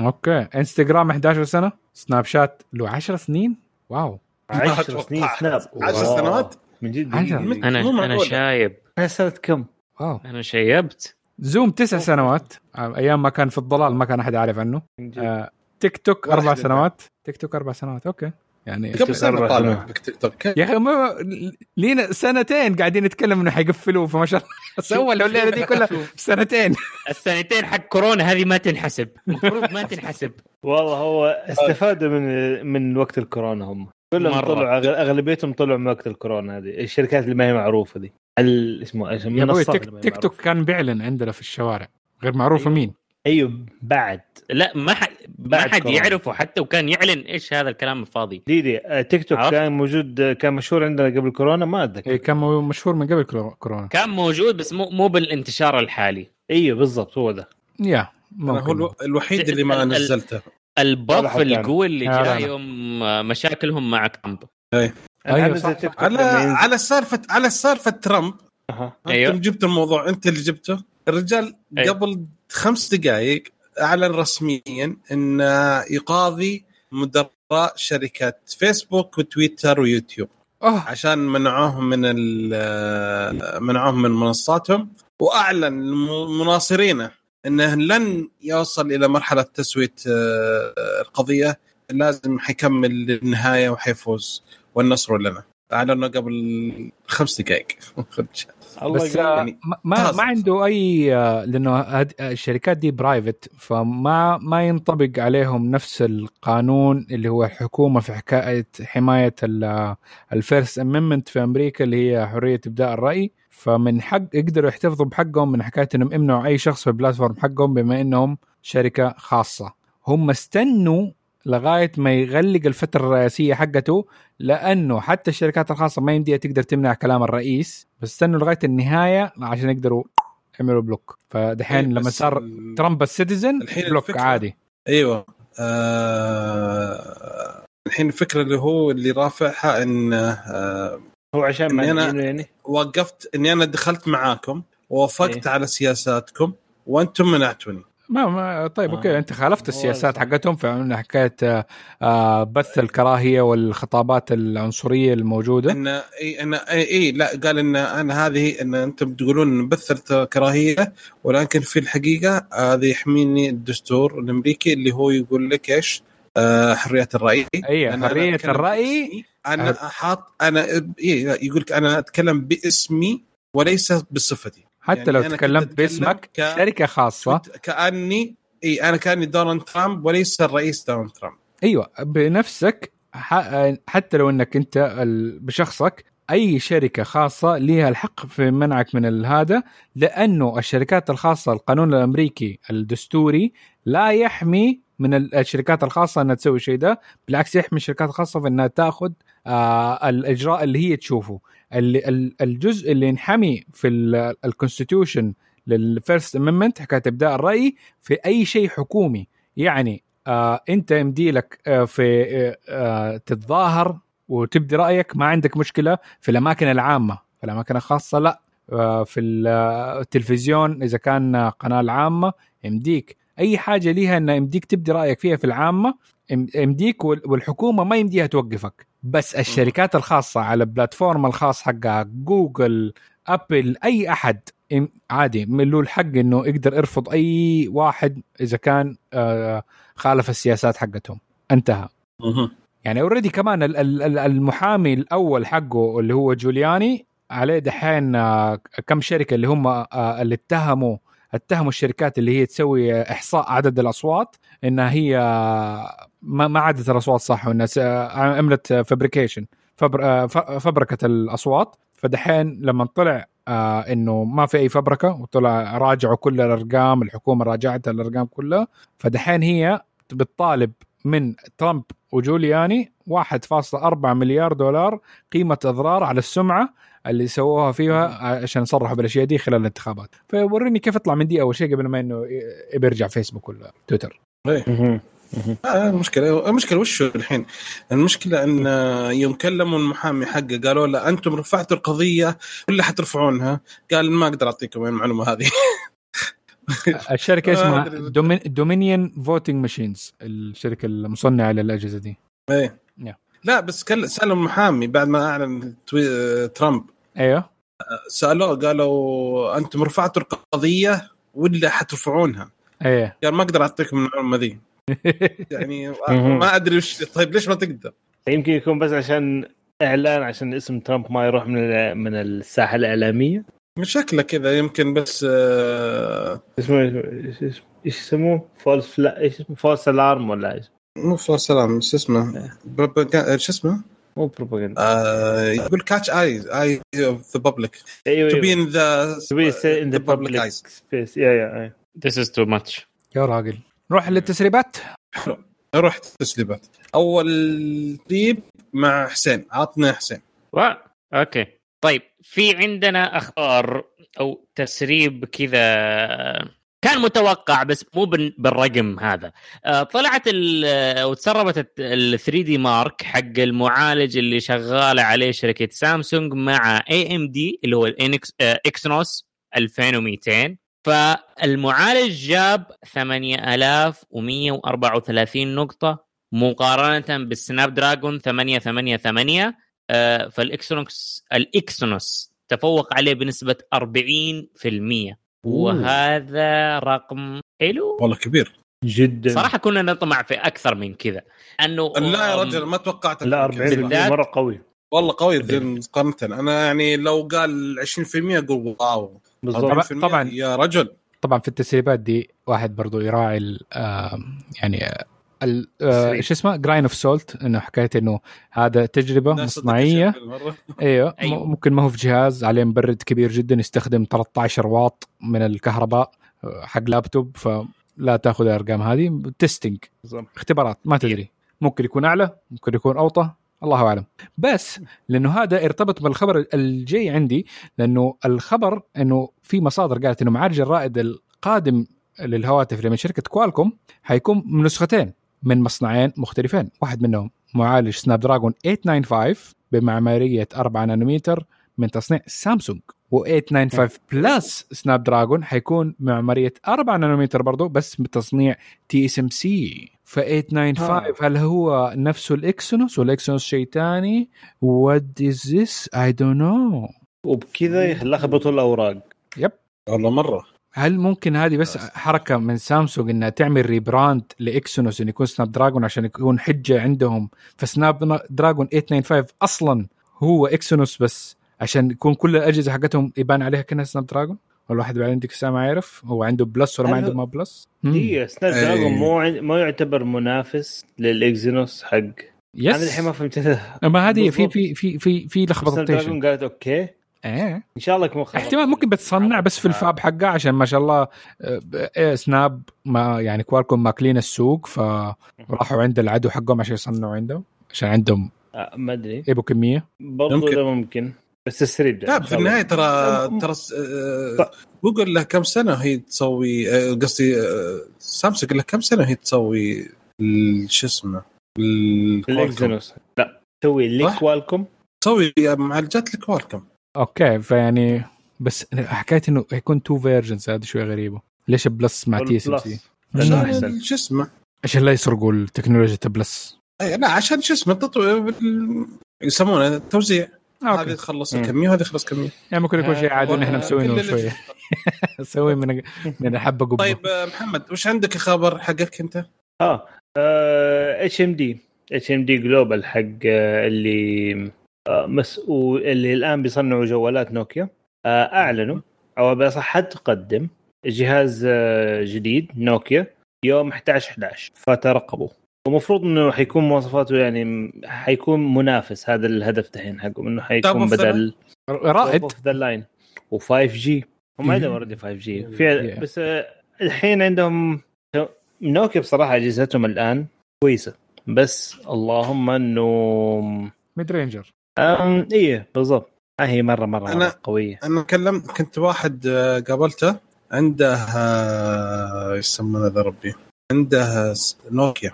اوكي انستغرام 11 سنه، سناب شات له 10 سنين. واو 10 سنين سناب 10 سنوات من جد. انا شايب سنه كم؟ واو انا شيبت. زوم 9 سنوات ايام ما كان في الضلال ما كان احد عارف عنه. تيك توك 4 سنوات. اوكي يعني كم سنة طالع تيك توك يا اخي؟ لينا سنتين قاعدين نتكلم انه حيقفلوه، فما شاء الله اول الليله دي كلها سنتين. السنتين حق كورونا هذه ما تنحسب، المفروض ما تنحسب. والله هو استفادوا من وقت الكورونا، هم كلهم طلعوا اغلبيتهم طلعوا من وقت الكورونا. هذه الشركات اللي ما هي معروفه دي اسمه منصات تيك توك كان بيعلن عندنا في الشوارع غير معروفه. مين؟ ايوه بعد لا ما حد يعرفه حتى، وكان يعلن ايش هذا الكلام الفاضي. دي تيك توك كان موجود، كان مشهور عندنا قبل كورونا ما اتذكر. إيه كان مشهور من قبل كورونا، كان موجود بس مو بالانتشار الحالي. ايوه بالضبط هو ده. يا هو الوحيد اللي ما نزلته الباف القوي اللي جاء يوم مشاكلهم مع ترامب. ايوه على سالفه ترامب أنت جبت الموضوع، أنت اللي جبته. الرجال قبل 5 دقائق أعلن رسميا أن يقاضي مدراء شركات فيسبوك وتويتر ويوتيوب عشان منعوهم من منصاتهم، وأعلن مناصرينه أنه لن يوصل إلى مرحلة تسوية القضية، لازم حيكمل للنهاية وحيفوز والنصر لنا. أعلنوا قبل 5 دقائق. بس يعني ما عنده أي، لأنه الشركات دي برايفت، فما ينطبق عليهم نفس القانون اللي هو الحكومة في حكاية حماية الفيرست أميمنت في أمريكا اللي هي حرية إبداء الرأي. فمن حق يقدروا يحتفظوا بحقهم من حكاية إنهم يمنعوا أي شخص في البلاتفورم حقهم بما إنهم شركة خاصة. هم استنوا لغاية ما يغلق الفترة الرئاسية حقته، لأنه حتى الشركات الخاصة ما يمديها تقدر تمنع كلام الرئيس، بس استنوا لغاية النهاية عشان يقدروا يعملوا بلوك. فدحين لما صار ترامب السيتيزن بلوك الفكرة. عادي أيوة. الحين الفكرة اللي هو اللي رافعها إن هو عشان ما يعني وقفت إني أنا دخلت معاكم ووافقت على سياساتكم وأنتم منعتوني. ما طيب اوكي انت خالفت السياسات حقتهم في حكايه بث الكراهيه والخطابات العنصريه الموجوده. لا قال ان انا هذه ان انتم تقولون بث الكراهيه، ولكن في الحقيقه هذا يحميني الدستور الامريكي اللي هو يقول لك ايش حريه الراي. حريه الراي انا حاط انا يقول لك انا اتكلم باسمي وليس بصفتي. حتى يعني لو تكلمت باسمك شركة خاصة كأني أنا كأني دونالد ترامب وليس الرئيس دونالد ترامب. أيوة بنفسك، حتى لو أنك أنت بشخصك أي شركة خاصة لها الحق في منعك من هذا، لأنه الشركات الخاصة القانون الأمريكي الدستوري لا يحمي من الشركات الخاصة أنها تسوي شيء ده، بالعكس يحمي الشركات الخاصة في أنها تأخذ الإجراء اللي هي تشوفه. الجزء اللي نحمي في الكونستيتيوشن للفيرست اميمنت حكاية إبداء الرأي في أي شيء حكومي. يعني أنت يمديلك في تتظاهر وتبدي رأيك، ما عندك مشكلة في الأماكن العامة، في الأماكن الخاصة لا. في التلفزيون إذا كان قناة العامة يمديك أي حاجة لها أن يمديك تبدي رأيك فيها في العامة، يمديك والحكومة ما يمديها توقفك. بس الشركات الخاصة على البلاتفورم الخاص حقها جوجل أبل أي أحد عادي ملو الحق أنه يقدر يرفض أي واحد إذا كان خالف السياسات حقتهم. انتهى. يعني أوريدي كمان المحامي الأول حقه اللي هو جولياني عليه دحين كم شركة اللي هم اللي اتهموا الشركات اللي هي تسوي إحصاء عدد الأصوات إنها هي ما عدت الأصوات صح، والناس عملت فابريكيشن فبركة الأصوات. فدحين لما طلع إنه ما في أي فبركة، وطلع راجعوا كل الأرقام، الحكومة راجعت الأرقام كلها، فدحين هي بتطالب من ترامب وجولياني 1.4 مليار دولار قيمة أضرار على السمعة اللي سووها فيها عشان صرحوا بالأشياء دي خلال الانتخابات. فوريني كيف يطلع من دي أول شيء قبل ما إنه يرجع فيسبوك ولا تويتر. المشكلة وش الحين؟ المشكلة أن يوم كلموا المحامي حقه قالوا له أنتم رفعتوا القضية ولا حترفعونها؟ قال ما أقدر أعطيكم المعلومة هذه. الشركة اسمها دومينيون فوتينج ماشينز، الشركة المصنعة للأجهزة دي. لا بس سألوا المحامي بعد ما أعلن ترامب، سألوه قالوا أنتم رفعتوا القضية ولا حترفعونها؟ قال ما أقدر أعطيكم المعلومة دي. يعني ما أدري وش. طيب ليش ما تقدر؟ يمكن يكون بس عشان إعلان، عشان اسم ترامب ما يروح من الساحة الإعلامية من شكله كذا. يمكن بس اسمه فولس، لا اسمه فولس الارم ولا ايش؟ مو فولس الارم، اسمه بروباغندا. ايش اسمه؟ مو بروباغندا. يقول كاتش اي اوف ذا بابليك تو بي ان ذا بابليك سبيس. ذس از تو ماتش يا راجل. نروح للتسريبات. نروح للتسريبات. اول تسريب مع حسين، عطنا حسين. اوكي طيب، في عندنا أخبار أو تسريب كذا كان متوقع بس مو بالرقم هذا. طلعت وتسربت ال 3D مارك حق المعالج اللي شغاله عليه شركه سامسونج مع AMD اللي هو الاكسنوس 2200. فالمعالج جاب 8134 نقطه مقارنه بالسناب دراجون 888. فالاكسنوس تفوق عليه بنسبه 40%. وهذا رقم حلو والله كبير جدا. صراحه كنا نطمع في اكثر من كذا انه لا يا رجل ما توقعت. لا 40% مره قوي والله قوي قمة. انا يعني لو قال 20% اقول واو طبعا يا رجل. طبعا في التسريبات دي واحد برضو يراعي يعني ايش اسمه جراين اوف سولت انه حكايه انه هذا تجربه مصنعيه. ايوه ممكن ما هو في جهاز عليه مبرد كبير جدا يستخدم 13 واط من الكهرباء حق لابتوب، فلا تاخذ الارقام هذه تيستينج اختبارات. ما تدري ممكن يكون اعلى ممكن يكون اوطى الله اعلم. بس لانه هذا ارتبط بالخبر الجاي عندي، لانه الخبر انه في مصادر قالت انه معالج الرائد القادم للهواتف من شركه كوالكوم حيكون من نسختين من مصنعين مختلفين. واحد منهم معالج سناب دراجون 895 بمعمارية 4 نانومتر من تصنيع سامسونج، و895 بلس سناب دراجون حيكون معمارية 4 نانومتر برضو بس بتصنيع TSMC. ف895 هل هو نفسه الإكسونوس والإكسونوس شيء تاني؟ What is this I don't know. وبكذا يخلخبطوا الأوراق. يب والله مرة. هل ممكن هذه بس حركة من سامسونج إنها تعمل ريبراند لإكسونوس إن يكون سناب دراجون عشان يكون حجة عندهم؟ فسناب دراجون 895 أصلا هو إكسونوس بس عشان يكون كل الأجهزة حقتهم يبان عليها كأنها سناب دراجون. والواحد بعد عندك سامع عارف هو عنده بلس ولا ما عنده ما بلس. هي سناب دراجون ما يعتبر منافس للإكسونوس حق. أنا الحين ما فهمت. ما هذه في في في في لخبطة. سناب دراجون قالت أوكي. ان شاء الله مخرج احتمال ممكن بتصنع بس في الفاب حقها عشان ما شاء الله سناب ما يعني كوالكوم ماكلين السوق فراحوا عند العدو حقهم عشان يصنعوا عندهم عشان عندهم ما ادري ايبو كميه برضه ممكن بس السريب ده في النهايه ترى جوجل لها كم سنه هي تسوي قصدي سامسونج لها كم سنه هي تسوي شو اسمه الاكسنوس لا تسوي الكوالكوم تسوي معالجات الكوالكوم اوكي. فيعني بس حكايه انه هيكون تو فيرجنز هذا شوي غريبه. ليش بلس مع تي اس ام سي؟ عشان شو اسمه عشان لا يسرقوا التكنولوجيا بلس. لا عشان شو اسمه يسمونه توزيع. هذه تخلص الكميه وهذه تخلص كميه يعني ممكن يكون شيء عادي احنا مسوينه شويه نسوي من حبه قبه. طيب محمد وش عندك خبر حقك انت؟ اتش ام دي جلوبال حق اللي مسؤول اللي الآن بيصنعوا جوالات نوكيا أعلنوا أو بصح تقدم جهاز جديد نوكيا يوم 11/11 فترقبوا. ومفروض إنه حيكون مواصفاته يعني حيكون منافس. هذا الهدف تحين حقهم إنه حيكون بدل رائد لاين و5G. هم عندهم أوريدي 5G فعلا بس الحين عندهم نوكيا بصراحة أجهزتهم الآن كويسة بس اللهم إنه ميد رينجر ايه بالضبط. هي مره أنا قويه. انا كنت واحد قابلته عنده يسمونه ذا ربي عنده نوكيا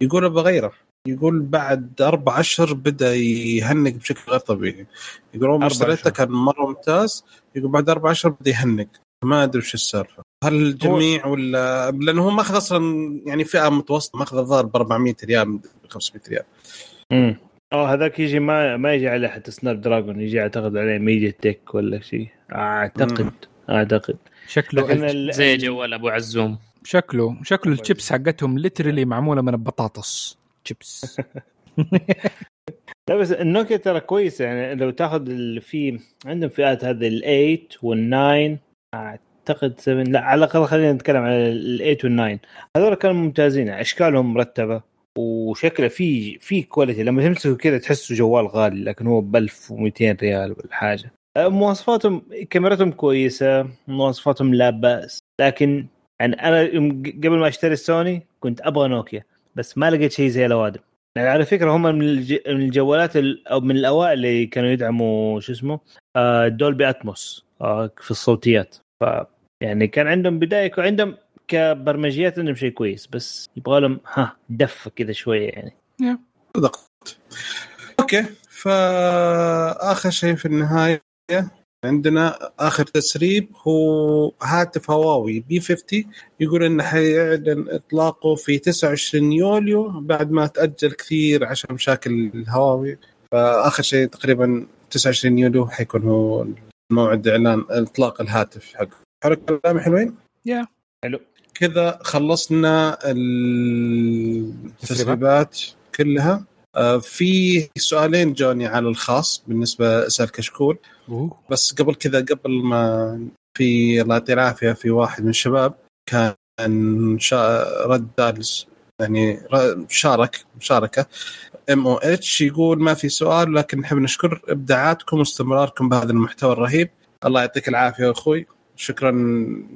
يقول ابغى اغيره. يقول بعد 4 أشهر بدا يهنق بشكل غير طبيعي. يقول اول ما اشتريته كان مره ممتاز. يقول بعد 4 أشهر بدا يهنق. ما ادري وش السالفه. هل الجميع ولا لانه هو ماخذ اصلا يعني فئه متوسطه ماخذ الظاهر ب 400 ريال 500 ريال هذاك يجي ما يجي على حتى سناب دراجون يجي اعتقد عليه ميديا تك ولا شيء اعتقد شكله زي جوال ابو عزوم. شكله الشيبس حقتهم ليترلي معموله من البطاطس شيبس. لا بس النوكيا ترى كويسه يعني لو تاخذ في عندهم فئات هذه ال8 وال9 اعتقد 7 لا على الاقل خلينا نتكلم على ال8 وال9 هذول كانوا ممتازين اشكالهم مرتبه وشكله في كواليتي لما تمسكه كده تحسه جوال غالي لكن هو ب 1200 ريال والحاجة. مواصفاتهم كاميرتهم كويسة مواصفاتهم لا بأس. لكن يعني أنا قبل ما أشتري السوني كنت أبغى نوكيا بس ما لقيت شيء زي الأوادم. يعني على فكرة هم من الجوالات أو من الأوائل اللي كانوا يدعموا شو اسمه دولبي أتموس في الصوتيات. يعني كان عندهم بداية وعندهم كبرمجيات عندهم شيء كويس، بس يبغى لهم دفة كذا شوية يعني. صدقت. أوكي، فآخر شيء في النهاية عندنا آخر تسريب هو هاتف هواوي B50 يقول إنه حيعلن إطلاقه في 29 يوليو بعد ما تأجل كثير عشان مشاكل الهواوي. فآخر شيء تقريبا 29 يوليو حيكون هو موعد إعلان إطلاق الهاتف حقه. حركة كلام حلوين؟ حلو. كذا خلصنا التسريبات كلها. في سؤالين جوني على الخاص بالنسبة لسال كشكول. بس قبل كذا، قبل ما في الله يعطيه العافية، في واحد من الشباب كان رد يعني مشاركة MOH يقول ما في سؤال، لكن نحب نشكر إبداعاتكم واستمراركم بهذا المحتوى الرهيب. الله يعطيك العافية يا أخوي، شكرا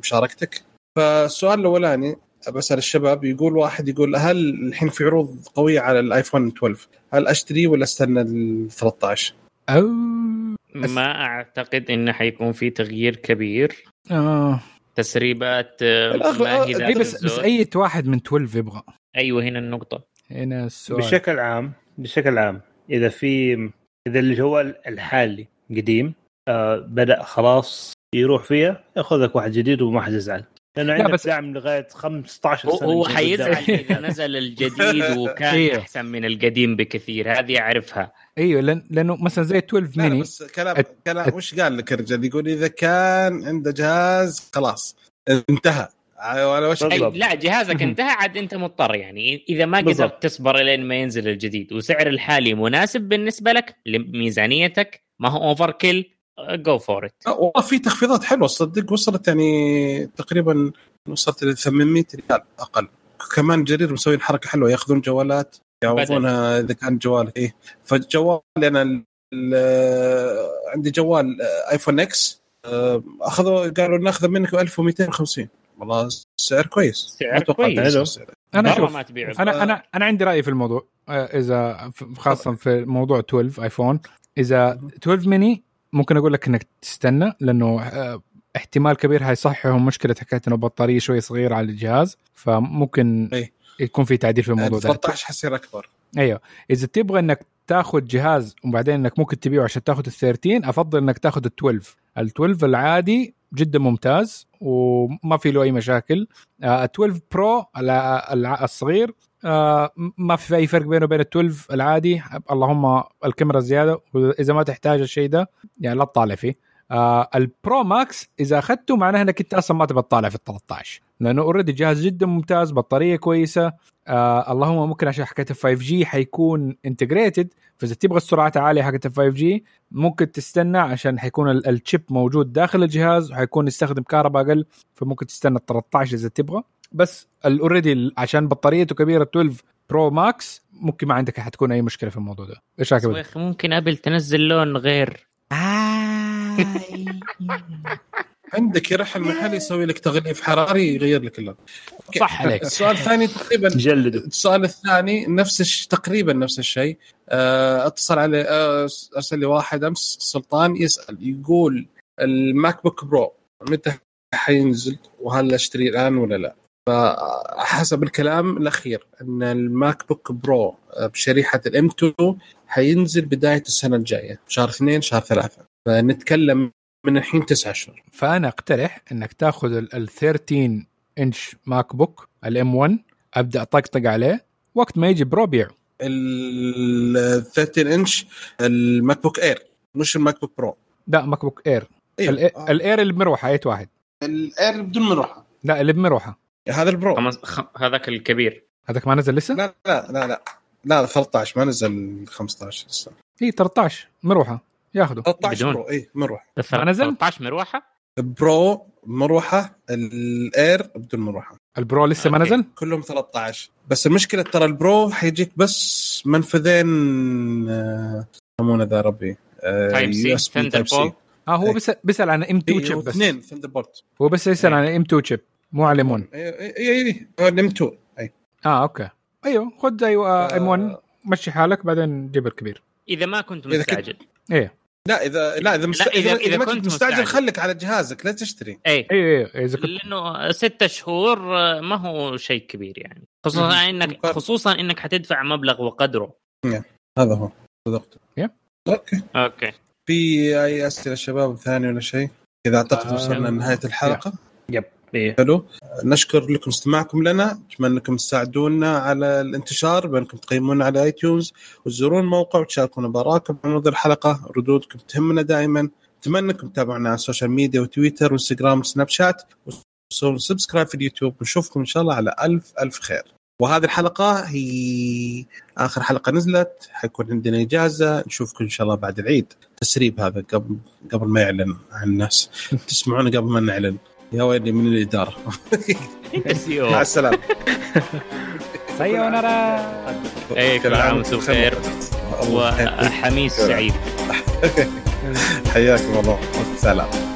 مشاركتك. فالسؤال الأولاني بسأل الشباب، يقول واحد يقول هل الحين في عروض قوية على الآيفون 12، هل أشتري ولا استنى ال 13؟ ما أعتقد إنه حيكون في تغيير كبير. تسريبات بس أي واحد من 12 يبغى. أيوة، هنا النقطة، هنا السؤال. بشكل عام إذا الجوال الحالي قديم بدأ خلاص يروح فيها، يأخذك واحد جديد وما حد يزعل، لأنه عندك دعم لغاية 15 سنة. هو حيزعل إذا نزل الجديد وكان أحسن من القديم بكثير، هذه أعرفها. أيوه، لأنه مثلا زي 12 ميني. بس كلام وش قال لك رجل يقول إذا كان عنده جهاز خلاص انتهى. لا، جهازك انتهى عاد أنت مضطر، يعني إذا ما قدرت تصبر لين ما ينزل الجديد وسعر الحالي مناسب بالنسبة لك لميزانيتك، ما هو أوفركيل، go for it. وفي تخفيضات حلوة صدق، وصلت يعني تقريبا وصلت إلى 800 ريال أقل. كمان جرير مسوين حركة حلوة، يأخذون جوالات يعوضونها إذا كان جوال فالجوال أنا عندي جوال آيفون إكس، أخذوا قالوا نأخذ منك 1250. والله سعر كويس، سعر كويس. أنا عندي رأي في الموضوع، إذا خاصة في موضوع 12 آيفون. إذا 12 ميني ممكن أقول لك إنك تستنى، لأنه احتمال كبير هيصححهم مشكلة حكاية إنه بطارية شوي صغيرة على الجهاز، فممكن يكون في تعديل في الموضوع ده. 13 حصير أكبر. أيوة، إذا تبغى إنك تأخذ جهاز وبعدين إنك ممكن تبيعه عشان تأخذ 13، أفضل إنك تأخذ 12. 12 العادي جدا ممتاز وما في له أي مشاكل. 12 برو الصغير ما في أي فرق بينه وبين 12 العادي، اللهم الكاميرا زيادة، وإذا ما تحتاج الشيء ده يعني لا تطالع فيه. البرو ماكس إذا أخذته معناه أنك أنت أصلا ما تبى تطالع في 13، لأنه أوريدي جهاز جدا ممتاز، بطارية كويسة. اللهم ممكن عشان حكاية 5G حيكون integrated، فإذا تبغى السرعات عالية حكاية 5G ممكن تستنى عشان حيكون الشيب موجود داخل الجهاز وحيكون يستخدم كهرباء أقل، فممكن تستنى 13 إذا تبغى. بس الاوريدي عشان بطاريته كبيره 12 برو ماكس ممكن ما عندك حتكون اي مشكله في الموضوع ده. ايش رايك؟ ممكن ابل تنزل لون غير عندك يرحل محل يسوي لك تغليف حراري يغير لك اللون. صح عليك. السؤال الثاني تقريبا السؤال الثاني نفس الشيء. اتصل علي ارسل لي واحد امس سلطان يسال، يقول الماك بوك برو متى حينزل وهل اشتري الان ولا لا؟ فحسب الكلام الأخير أن الماك بوك برو بشريحة الM2 حينزل بداية السنة الجاية، شهر 2 شهر 3، فنتكلم من الحين 9 شهور. فأنا أقترح أنك تأخذ ال 13 إنش ماك بوك الM1، أبدأ طقطق عليه وقت ما يجي برو بيعه. ال 13 إنش الماك بوك إير، مش الماك بوك برو. لا، ماك بوك إير. الإير اللي بمروحة، أيت واحد الإير بدون مروحة؟ لا، اللي بمروحة هذا البرو، هذاك الكبير. هذاك ما نزل لسه؟ لا لا لا لا لا 13 ما نزل، 15 لسه. 13 مروحه ياخذه 13 برو. مروحه ما نزل 13 مروحه برو، مروحه الاير بدون مروحه. البرو لسه ما نزل، كلهم 13. بس المشكله ترى البرو حيجيك بس منفذين يسمونه ذا ربي تايب سي. هو بس بيسال عن M2 chip، بس اثنين ثندربولت. هو بس يسال عن M2 chip، مو على M1. M2. اوكي، ايوه خد M1 مشي حالك بعدين جيب الكبير اذا ما كنت مستعجل. لا إذا لا إذا, مست... لا إذا, إذا, إذا ما كنت مستعجل خلك على جهازك لا تشتري. أي إيه إذا كنت... لأنه 6 شهور ما هو شيء كبير يعني، خصوصا إنك حتدفع مبلغ وقدره. هذا هو صدقته. أوكي. في أي أسئلة شباب ثاني ولا شيء؟ إذا أعتقد وصلنا لنهاية الحلقة. حلو. نشكر لكم استماعكم لنا، أتمنى أنكم تساعدونا على الانتشار بأنكم تقيمونا على iTunes وتزورون الموقع وتشاركونا براءكم عن موضوع الحلقة. ردودكم تهمنا دائما. أتمنى أنكم تتابعونا على السوشيال ميديا وتويتر وإنستغرام وسناب شات، وسووا سبسكرايب في اليوتيوب، ونشوفكم إن شاء الله على ألف خير. وهذه الحلقة هي آخر حلقة نزلت، حيكون عندنا إجازة، نشوفكم إن شاء الله بعد العيد. تسريب هذا قبل ما يعلن عن الناس، تسمعونا قبل ما نعلن. يا ويلي من الإدارة. مع السلامة. سايونارا. كل عام وانتم بخير وحميس سعيد. حياكم الله. سلام.